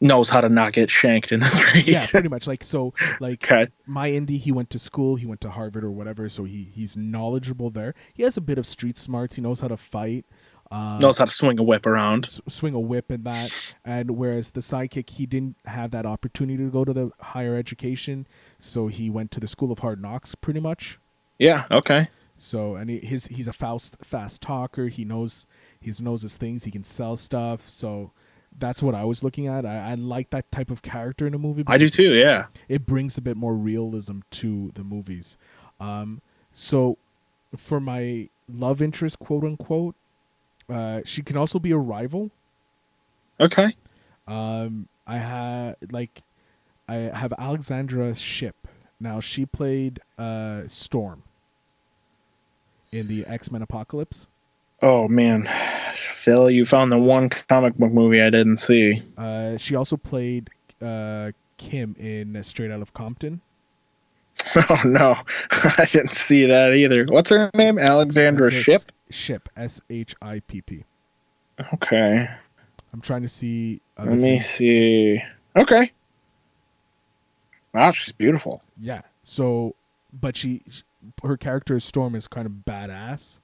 knows how to not get shanked in the street. Yeah, pretty much. Like, so like okay. my Indy, he went to school, he went to Harvard or whatever. So he, he's knowledgeable there. He has a bit of street smarts. He knows how to fight. Um, knows how to swing a whip around s- swing a whip and that, and whereas the sidekick, he didn't have that opportunity to go to the higher education, so he went to the School of Hard Knocks pretty much. Yeah, okay. So and he, his he's a fast fast talker. He knows he knows his things. He can sell stuff. So that's what I was looking at. I, I like that type of character in a movie. I do too. Yeah, it brings a bit more realism to the movies. Um so for my love interest, quote unquote, Uh, she can also be a rival. Okay. Um, I had like, I have Alexandra Shipp. Now she played uh Storm in the X-Men Apocalypse. Oh man, Phil, you found the one comic book movie I didn't see. Uh, she also played uh Kim in Straight Out of Compton. Oh no, I didn't see that either. What's her name? Alexandra Shipp. Ship, S H I P P. Okay. I'm trying to see. Let me things. see. Okay. Wow, she's beautiful. Yeah. So, but she, her character Storm is kind of badass.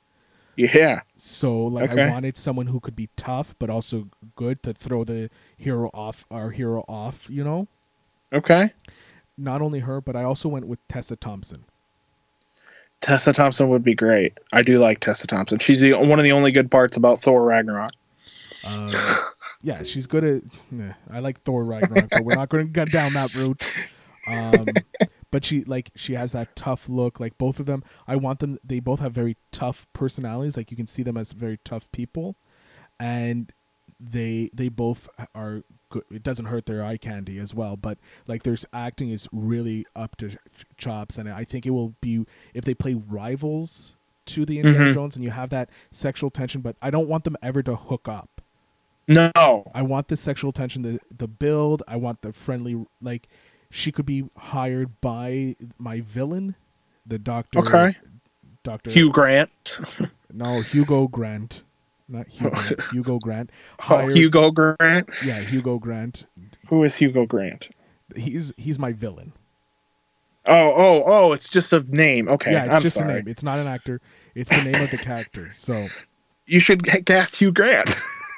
Yeah. So, like, okay. I wanted someone who could be tough but also good to throw the hero off, our hero off, you know? Okay. Not only her, but I also went with Tessa Thompson. Tessa Thompson would be great. I do like Tessa Thompson. She's the one of the only good parts about Thor Ragnarok. Uh, yeah, she's good at... Nah, I like Thor Ragnarok, but we're not going to go down that route. Um, but she like she has that tough look. Like both of them, I want them... They both have very tough personalities. Like you can see them as very tough people. And they they both are... Good. It doesn't hurt their eye candy as well, but like their acting is really up to chops, and I think it will be if they play rivals to the Indiana mm-hmm. Jones, and you have that sexual tension. But I don't want them ever to hook up. No, I want the sexual tension, the the build. I want the friendly. Like she could be hired by my villain, the doctor. Okay, Doctor Hugh Grant. No, Hugo Grant. Not Hugo, Hugo Grant. Hired, oh, Hugo Grant? Yeah, Hugo Grant. Who is Hugo Grant? He's he's my villain. Oh, oh, oh, it's just a name. Okay, yeah, it's I'm just sorry. a name. It's not an actor. It's the name of the character. So you should cast Hugh Grant.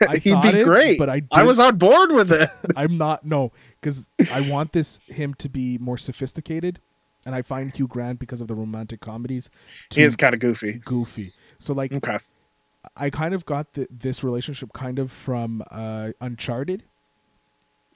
I He'd be it, great. But I, did, I was on board with it. I'm not, no, because I want this him to be more sophisticated, and I find Hugh Grant, because of the romantic comedies, too, he is kind of goofy. Goofy. So like... Okay. I kind of got the, this relationship kind of from uh, Uncharted.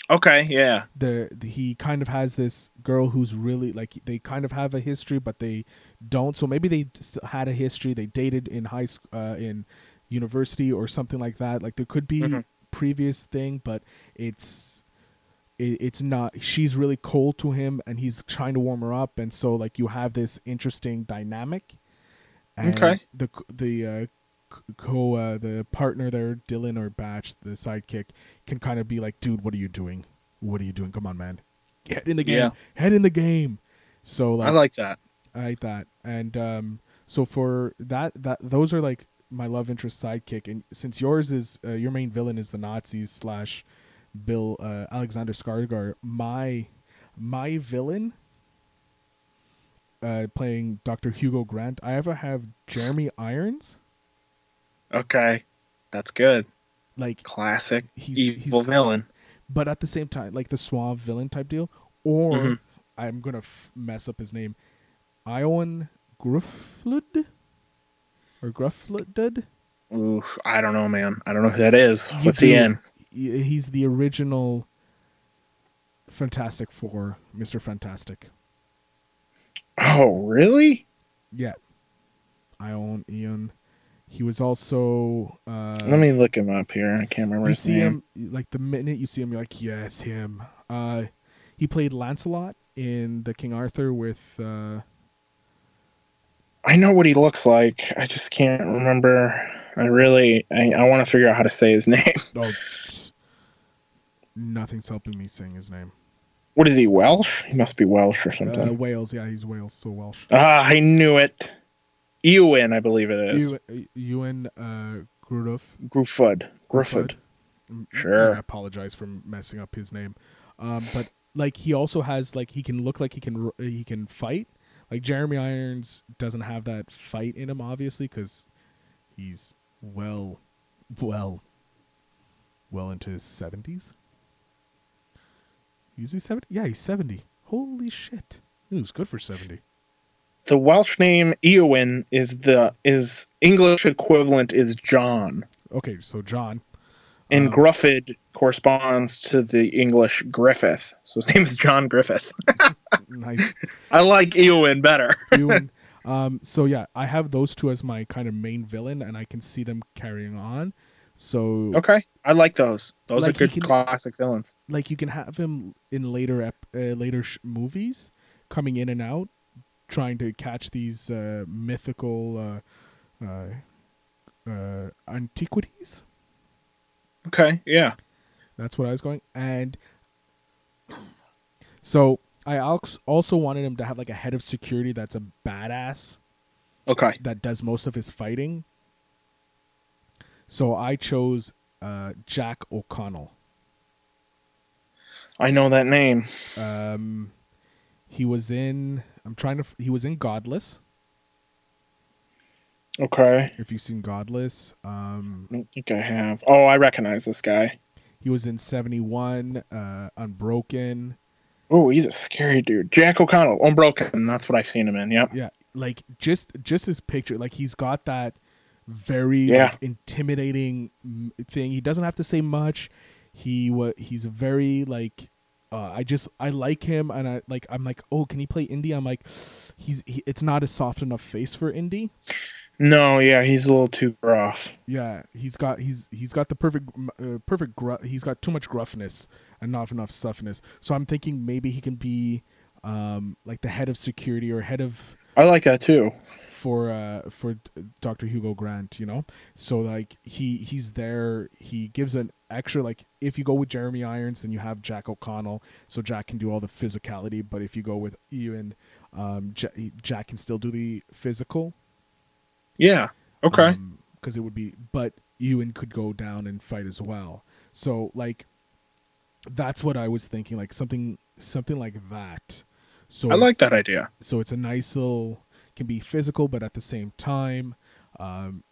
Okay, yeah. The, the he kind of has this girl who's really like they kind of have a history, but they don't. So maybe they had a history. They dated in high school, uh, in university, or something like that. Like there could be mm-hmm. previous thing, but it's it, it's not. She's really cold to him, and he's trying to warm her up, and so like you have this interesting dynamic. And okay. The the uh, co uh, the partner there, Dylan or Batch, the sidekick, can kind of be like, dude, what are you doing? What are you doing? Come on, man. Get in the game. Yeah. Head in the game. So like, I like that. I like that. And um, so for that, that those are like my love interest sidekick. And since yours is uh, your main villain is the Nazis slash Bill uh, Alexander Skarsgård, my my villain uh, playing Doctor Hugo Grant, I ever have Jeremy Irons. Okay, that's good. Like classic he's, evil he's villain. But at the same time, like the suave villain type deal, or mm-hmm. I'm going to f- mess up his name. Ion Gruflud? Or Gruflud? Oof, I don't know, man. I don't know who that is. You What's do, he in? He's the original Fantastic Four, Mister Fantastic. Oh, really? Yeah. Ion, Ion. He was also... Uh, Let me look him up here. I can't remember his name. You see him, like the minute you see him, you're like, yes, him. Uh, he played Lancelot in the King Arthur with... Uh, I know what he looks like. I just can't remember. I really... I, I want to figure out how to say his name. Oh, nothing's helping me saying his name. What is he, Welsh? He must be Welsh or something. Uh, Wales, yeah, he's Wales, so Welsh. Ah, I knew it. Ewan, I believe it is. Ewan uh, Gruffudd. Gruffudd. Gruffudd. Sure. I apologize for messing up his name. Um, but like he also has like he can look like he can he can fight. Like Jeremy Irons doesn't have that fight in him, obviously, because he's well, well, well into his seventies. Is he seventy? Yeah, he's seventy. Holy shit! He was good for seventy. The Welsh name Eowyn is the is English equivalent is John. Okay, so John. And um, Gruffid corresponds to the English Griffith. So his name is John Griffith. Nice. I like Eowyn better. Eowyn. Um, so yeah, I have those two as my kind of main villain, and I can see them carrying on. So okay, I like those. Those like are good can, classic villains. Like you can have him in later ep- uh, later sh- movies, coming in and out, trying to catch these uh, mythical uh, uh, uh, antiquities. Okay, yeah. That's what I was going. And so I also wanted him to have like a head of security that's a badass. Okay. That does most of his fighting. So I chose uh, Jack O'Connell. I know that name. Um, he was in... I'm trying to. He was in Godless. Okay. If you've seen Godless, um, I don't think I have. Oh, I recognize this guy. He was in seventy-one, uh, Unbroken. Oh, he's a scary dude, Jack O'Connell. Unbroken. That's what I've seen him in. Yep. Yeah. Like just just his picture. Like he's got that very yeah. like, intimidating thing. He doesn't have to say much. He was. He's very like. Uh, I just I like him and I like I'm like oh can he play Indy? I'm like he's he, it's not a soft enough face for Indy. No, yeah, he's a little too gruff. Yeah, he's got he's he's got the perfect uh, perfect gruff. He's got too much gruffness and not enough softness. So I'm thinking maybe he can be um like the head of security or head of. I like that too. For uh for Doctor Hugo Grant, you know, so like he he's there. He gives an. Extra, like if you go with Jeremy Irons, then you have Jack O'Connell, so Jack can do all the physicality. But if you go with Ewan, um, J- Jack can still do the physical. Yeah. Okay. Because um, it would be, but Ewan could go down and fight as well. So like, that's what I was thinking, like something, something like that. So I like that idea. So it's a nice little can be physical, but at the same time, um.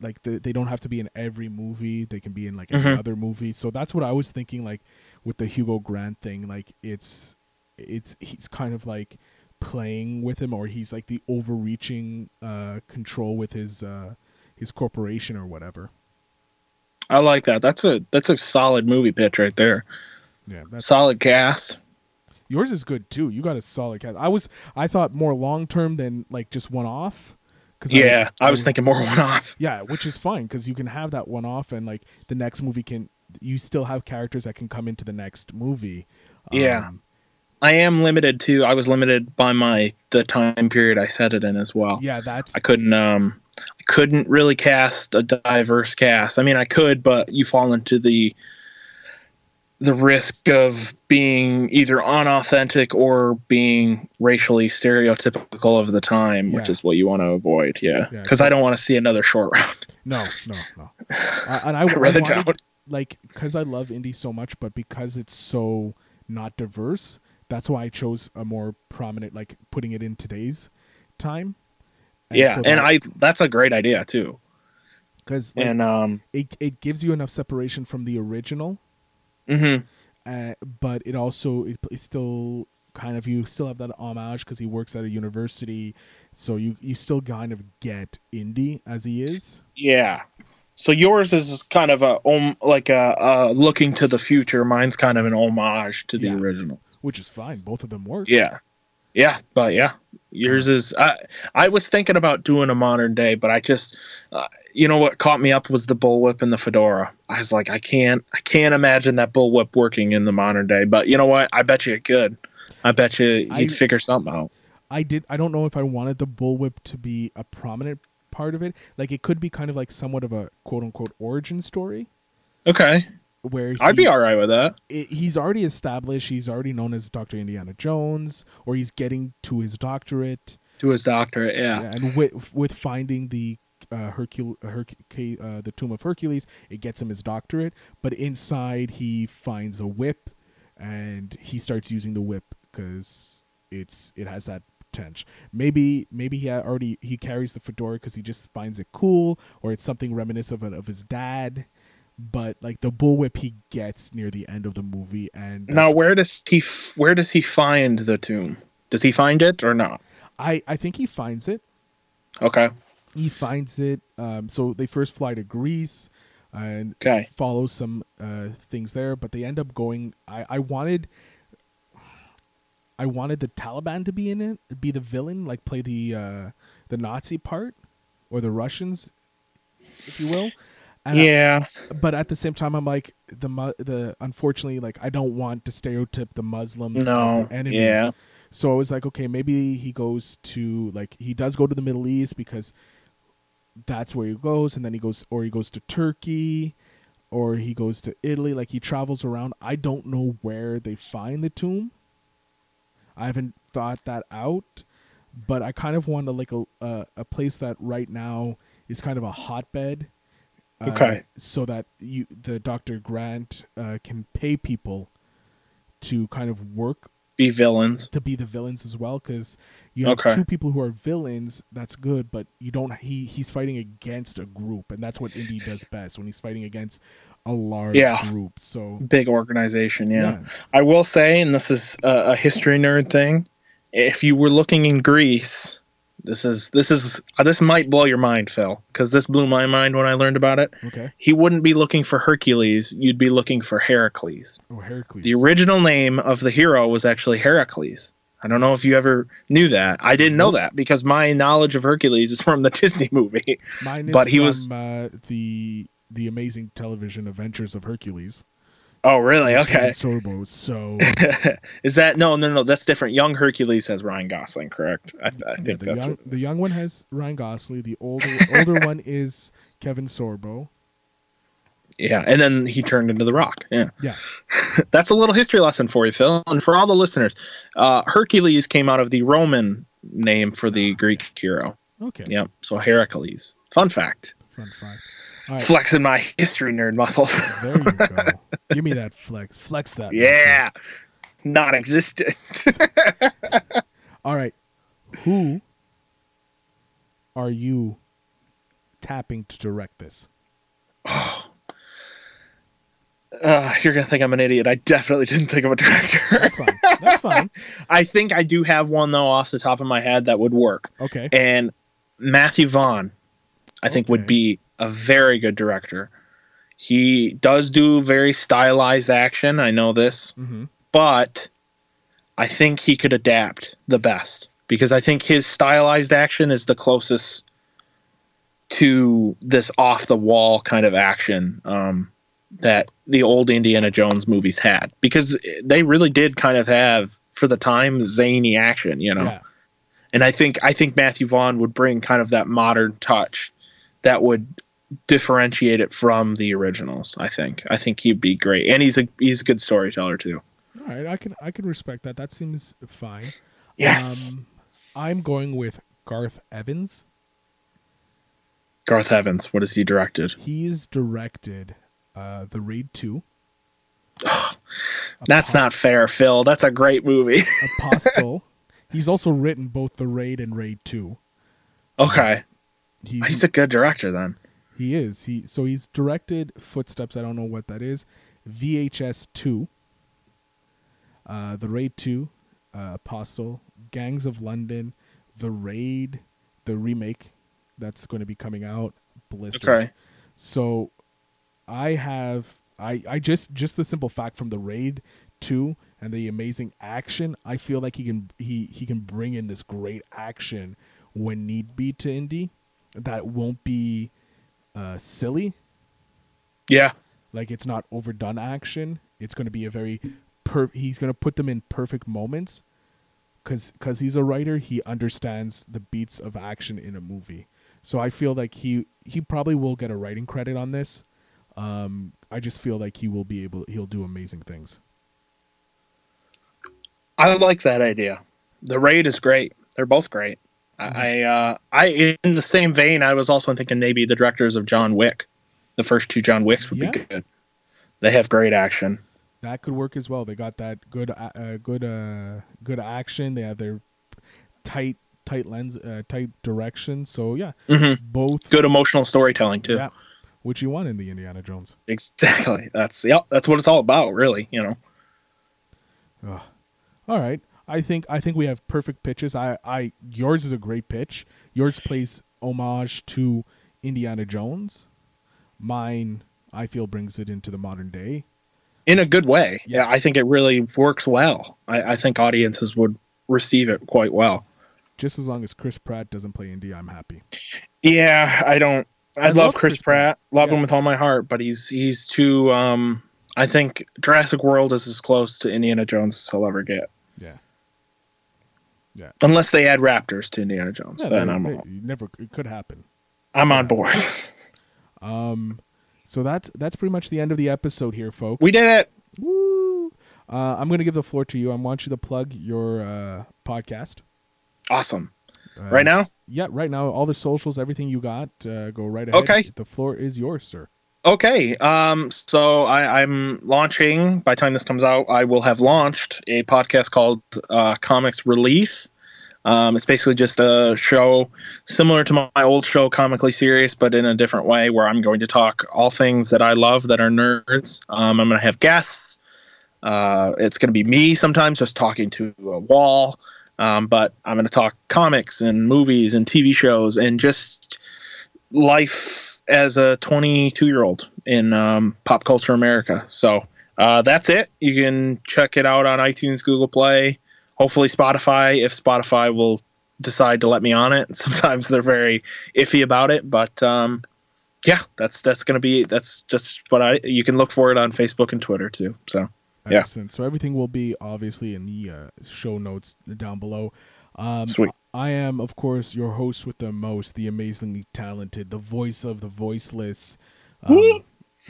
Like the, they don't have to be in every movie. They can be in like mm-hmm. every other movie. So that's what I was thinking. Like with the Hugo Grant thing, like it's it's he's kind of like playing with him, or he's like the overreaching uh, control with his uh, his corporation or whatever. I like that. That's a that's a solid movie pitch right there. Yeah, that's, solid cast. Yours is good too. You got a solid cast. I was I thought more long term than like just one off. Yeah, I, I was I, thinking more one-off. Yeah, which is fine because you can have that one-off and like the next movie can you still have characters that can come into the next movie. Um, yeah, I am limited to. I was limited by my the time period I set it in as well. Yeah, that's I couldn't um I couldn't really cast a diverse cast. I mean, I could, but you fall into the the risk of being either unauthentic or being racially stereotypical of the time, yeah. which is what you want to avoid. Yeah. Because yeah, exactly. I don't want to see another short round. No, no, no. Uh, and I, I rather I wanted, don't. Like, because I love indie so much, but because it's so not diverse, that's why I chose a more prominent, like putting it in today's time. And yeah. So that, and I, that's a great idea too. Cause like, and, um, it, it gives you enough separation from the original. Mm-hmm. Uh, but it also it, it still kind of you still have that homage because he works at a university, so you you still kind of get indie as he is. Yeah. So yours is kind of a um, like a, a looking to the future. Mine's kind of an homage to the yeah. original, which is fine. Both of them work. Yeah. Yeah, but yeah, yours is. I I was thinking about doing a modern day, but I just, uh, you know, what caught me up was the bullwhip and the fedora. I was like, I can't, I can't imagine that bullwhip working in the modern day. But you know what? I bet you it could. I bet you you'd figure something out. I did. I don't know if I wanted the bullwhip to be a prominent part of it. Like it could be kind of like somewhat of a quote unquote origin story. Okay. Where he, I'd be all right with that. It, he's already established. He's already known as Doctor Indiana Jones, or he's getting to his doctorate. To his doctorate, yeah. yeah and with with finding the uh, Hercule, Hercu- uh, the Tomb of Hercules, it gets him his doctorate. But inside, he finds a whip, and he starts using the whip because it's it has that potential. Maybe maybe he already he carries the fedora because he just finds it cool, or it's something reminiscent of, of his dad. But like the bullwhip he gets near the end of the movie, and now where does he where does he find the tomb? Does he find it or not? I, I think he finds it. Okay. He finds it. Um, so they first fly to Greece and okay. follow some uh, things there, but they end up going. I, I wanted I wanted the Taliban to be in it, be the villain, like play the uh, the Nazi part or the Russians, if you will. And yeah, I, but at the same time, I'm like the the unfortunately, like I don't want to stereotype the Muslims no, as the enemy. Yeah. So I was like, okay, maybe he goes to like he does go to the Middle East because that's where he goes, and then he goes or he goes to Turkey, or he goes to Italy. Like he travels around. I don't know where they find the tomb. I haven't thought that out, but I kind of want to like a a, a place that right now is kind of a hotbed. Uh, okay. So that you, the Doctor Grant, uh, can pay people to kind of work, be villains, to be the villains as well, because you have okay. two people who are villains. That's good, but you don't. He he's fighting against a group, and that's what Indy does best when he's fighting against a large yeah. group. So big organization. Yeah. yeah, I will say, and this is a, a history nerd thing. If you were looking in Greece. This is this is this might blow your mind, Phil, because this blew my mind when I learned about it. Okay. He wouldn't be looking for Hercules; you'd be looking for Heracles. Oh, Heracles! The original name of the hero was actually Heracles. I don't know if you ever knew that. I didn't know that because my knowledge of Hercules is from the Disney movie. Mine is but he from was, uh, the the amazing television adventures of Hercules. Oh, really? Okay. Sorbo, so is that no, no, no? That's different. Young Hercules has Ryan Gosling, correct? I, th- I think yeah, the that's young, what the young one has Ryan Gosling. The older older one is Kevin Sorbo. Yeah, and then he turned into the Rock. Yeah, yeah. That's a little history lesson for you, Phil, and for all the listeners. Uh, Hercules came out of the Roman name for the okay. Greek hero. Okay. Yep. So Heracles. Fun fact. Fun fact. Right. Flexing my history nerd muscles. There you go. Give me that flex. Flex that. Yeah. Muscle. Non-existent. All right. Who are you tapping to direct this? Oh. Uh, you're going to think I'm an idiot. I definitely didn't think of a director. That's fine. That's fine. I think I do have one, though, off the top of my head that would work. Okay. And Matthew Vaughn, I think, okay. would be a very good director. He does do very stylized action. I know this, mm-hmm. but I think he could adapt the best because I think his stylized action is the closest to this off the wall kind of action um, that the old Indiana Jones movies had, because they really did kind of have, for the time, zany action, you know? Yeah. And I think, I think Matthew Vaughn would bring kind of that modern touch that would differentiate it from the originals. I think. I think he'd be great, and he's a he's a good storyteller too. All right, I can I can respect that. That seems fine. Yes, um, I'm going with Garth Evans. Garth Evans, what has he directed? He's directed uh, The Raid two. Oh, that's Apostle. Not fair, Phil. That's a great movie. Apostle. He's also written both The Raid and Raid two. Okay. Um, he's, he's a good director then. He is. He So he's directed Footsteps. I don't know what that is. V H S two. Uh, The Raid two. Uh, Apostle. Gangs of London. The Raid. The remake. That's going to be coming out. Ballistic. Okay. So I have I, I just just the simple fact from The Raid two and the amazing action, I feel like he can he he can bring in this great action when need be to Indy that won't be uh, silly. Yeah. Like it's not overdone action. It's going to be a very per- he's going to put them in perfect moments cuz cuz he's a writer, he understands the beats of action in a movie. So I feel like he, he probably will get a writing credit on this. Um, I just feel like he will be able, he'll do amazing things. I like that idea. The Raid is great. They're both great. Mm-hmm. I, uh, I, in the same vein, I was also thinking maybe the directors of John Wick, the first two John Wicks would yeah. be good. They have great action. That could work as well. They got that good, uh, good, uh, good action. They have their tight, tight lens uh, tight direction, so yeah. Mm-hmm. Both good emotional storytelling too. Yeah. Which you want in the Indiana Jones. Exactly. That's yeah, that's what it's all about, really, you know. Ugh. All right. I think I think we have perfect pitches. I, I yours is a great pitch. Yours plays homage to Indiana Jones. Mine, I feel, brings it into the modern day. In a good way. Yeah, I think it really works well. I, I think audiences would receive it quite well. Just as long as Chris Pratt doesn't play Indy, I'm happy. Yeah, I don't. I, I love, love Chris, Chris Pratt. Pratt. Love yeah. him with all my heart, but he's he's too. Um, I think Jurassic World is as close to Indiana Jones as he'll ever get. Yeah. Yeah. Unless they add raptors to Indiana Jones, yeah, then they, I'm. They, all. Never. It could happen. I'm yeah. on board. um, so that's that's pretty much the end of the episode here, folks. We did it. Woo! Uh, I'm gonna give the floor to you. I want you to plug your uh, podcast. Awesome. Uh, right now? Yeah, right now. All the socials, everything you got, uh, go right ahead. Okay. The floor is yours, sir. Okay. Um, so I, I'm launching, by the time this comes out, I will have launched a podcast called uh, Comics Relief. Um, it's basically just a show similar to my old show, Comically Serious, but in a different way where I'm going to talk all things that I love that are nerds. Um, I'm going to have guests. Uh, it's going to be me sometimes just talking to a wall. Um, but I'm going to talk comics and movies and T V shows and just life as a twenty-two-year-old in um, pop culture America. So uh, that's it. You can check it out on iTunes, Google Play, hopefully Spotify, if Spotify will decide to let me on it. Sometimes they're very iffy about it, but um, yeah, that's that's going to be that's just what I. You can look for it on Facebook and Twitter too. So. Excellent. Yeah. So everything will be obviously in the uh, show notes down below. Um, Sweet. I am, of course, your host with the most, the amazingly talented, the voice of the voiceless. Um,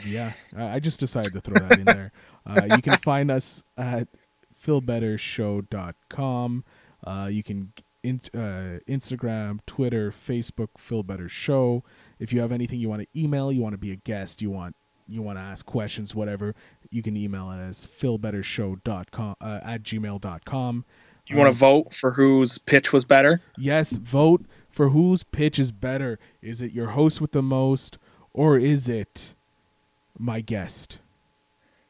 yeah, I just decided to throw that in there. Uh, you can find us at phil better show dot com. Uh, you can in, uh, Instagram, Twitter, Facebook, Phil Better Show. If you have anything you want to email, you want to be a guest, you want you want to ask questions, whatever, you can email it as phil better show dot com uh, at gmail dot com. You um, want to vote for whose pitch was better? Yes, vote for whose pitch is better. Is it your host with the most, or is it my guest,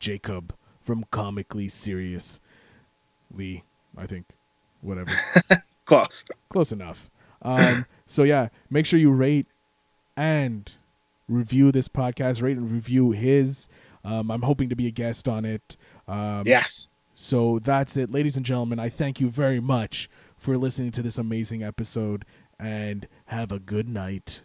Jacob from Comically Serious? Lee, I think, whatever. Close. Close enough. Um, so yeah, make sure you rate and review this podcast, rate and review his. Um, I'm hoping to be a guest on it. Um, yes. So that's it. Ladies and gentlemen, I thank you very much for listening to this amazing episode and have a good night.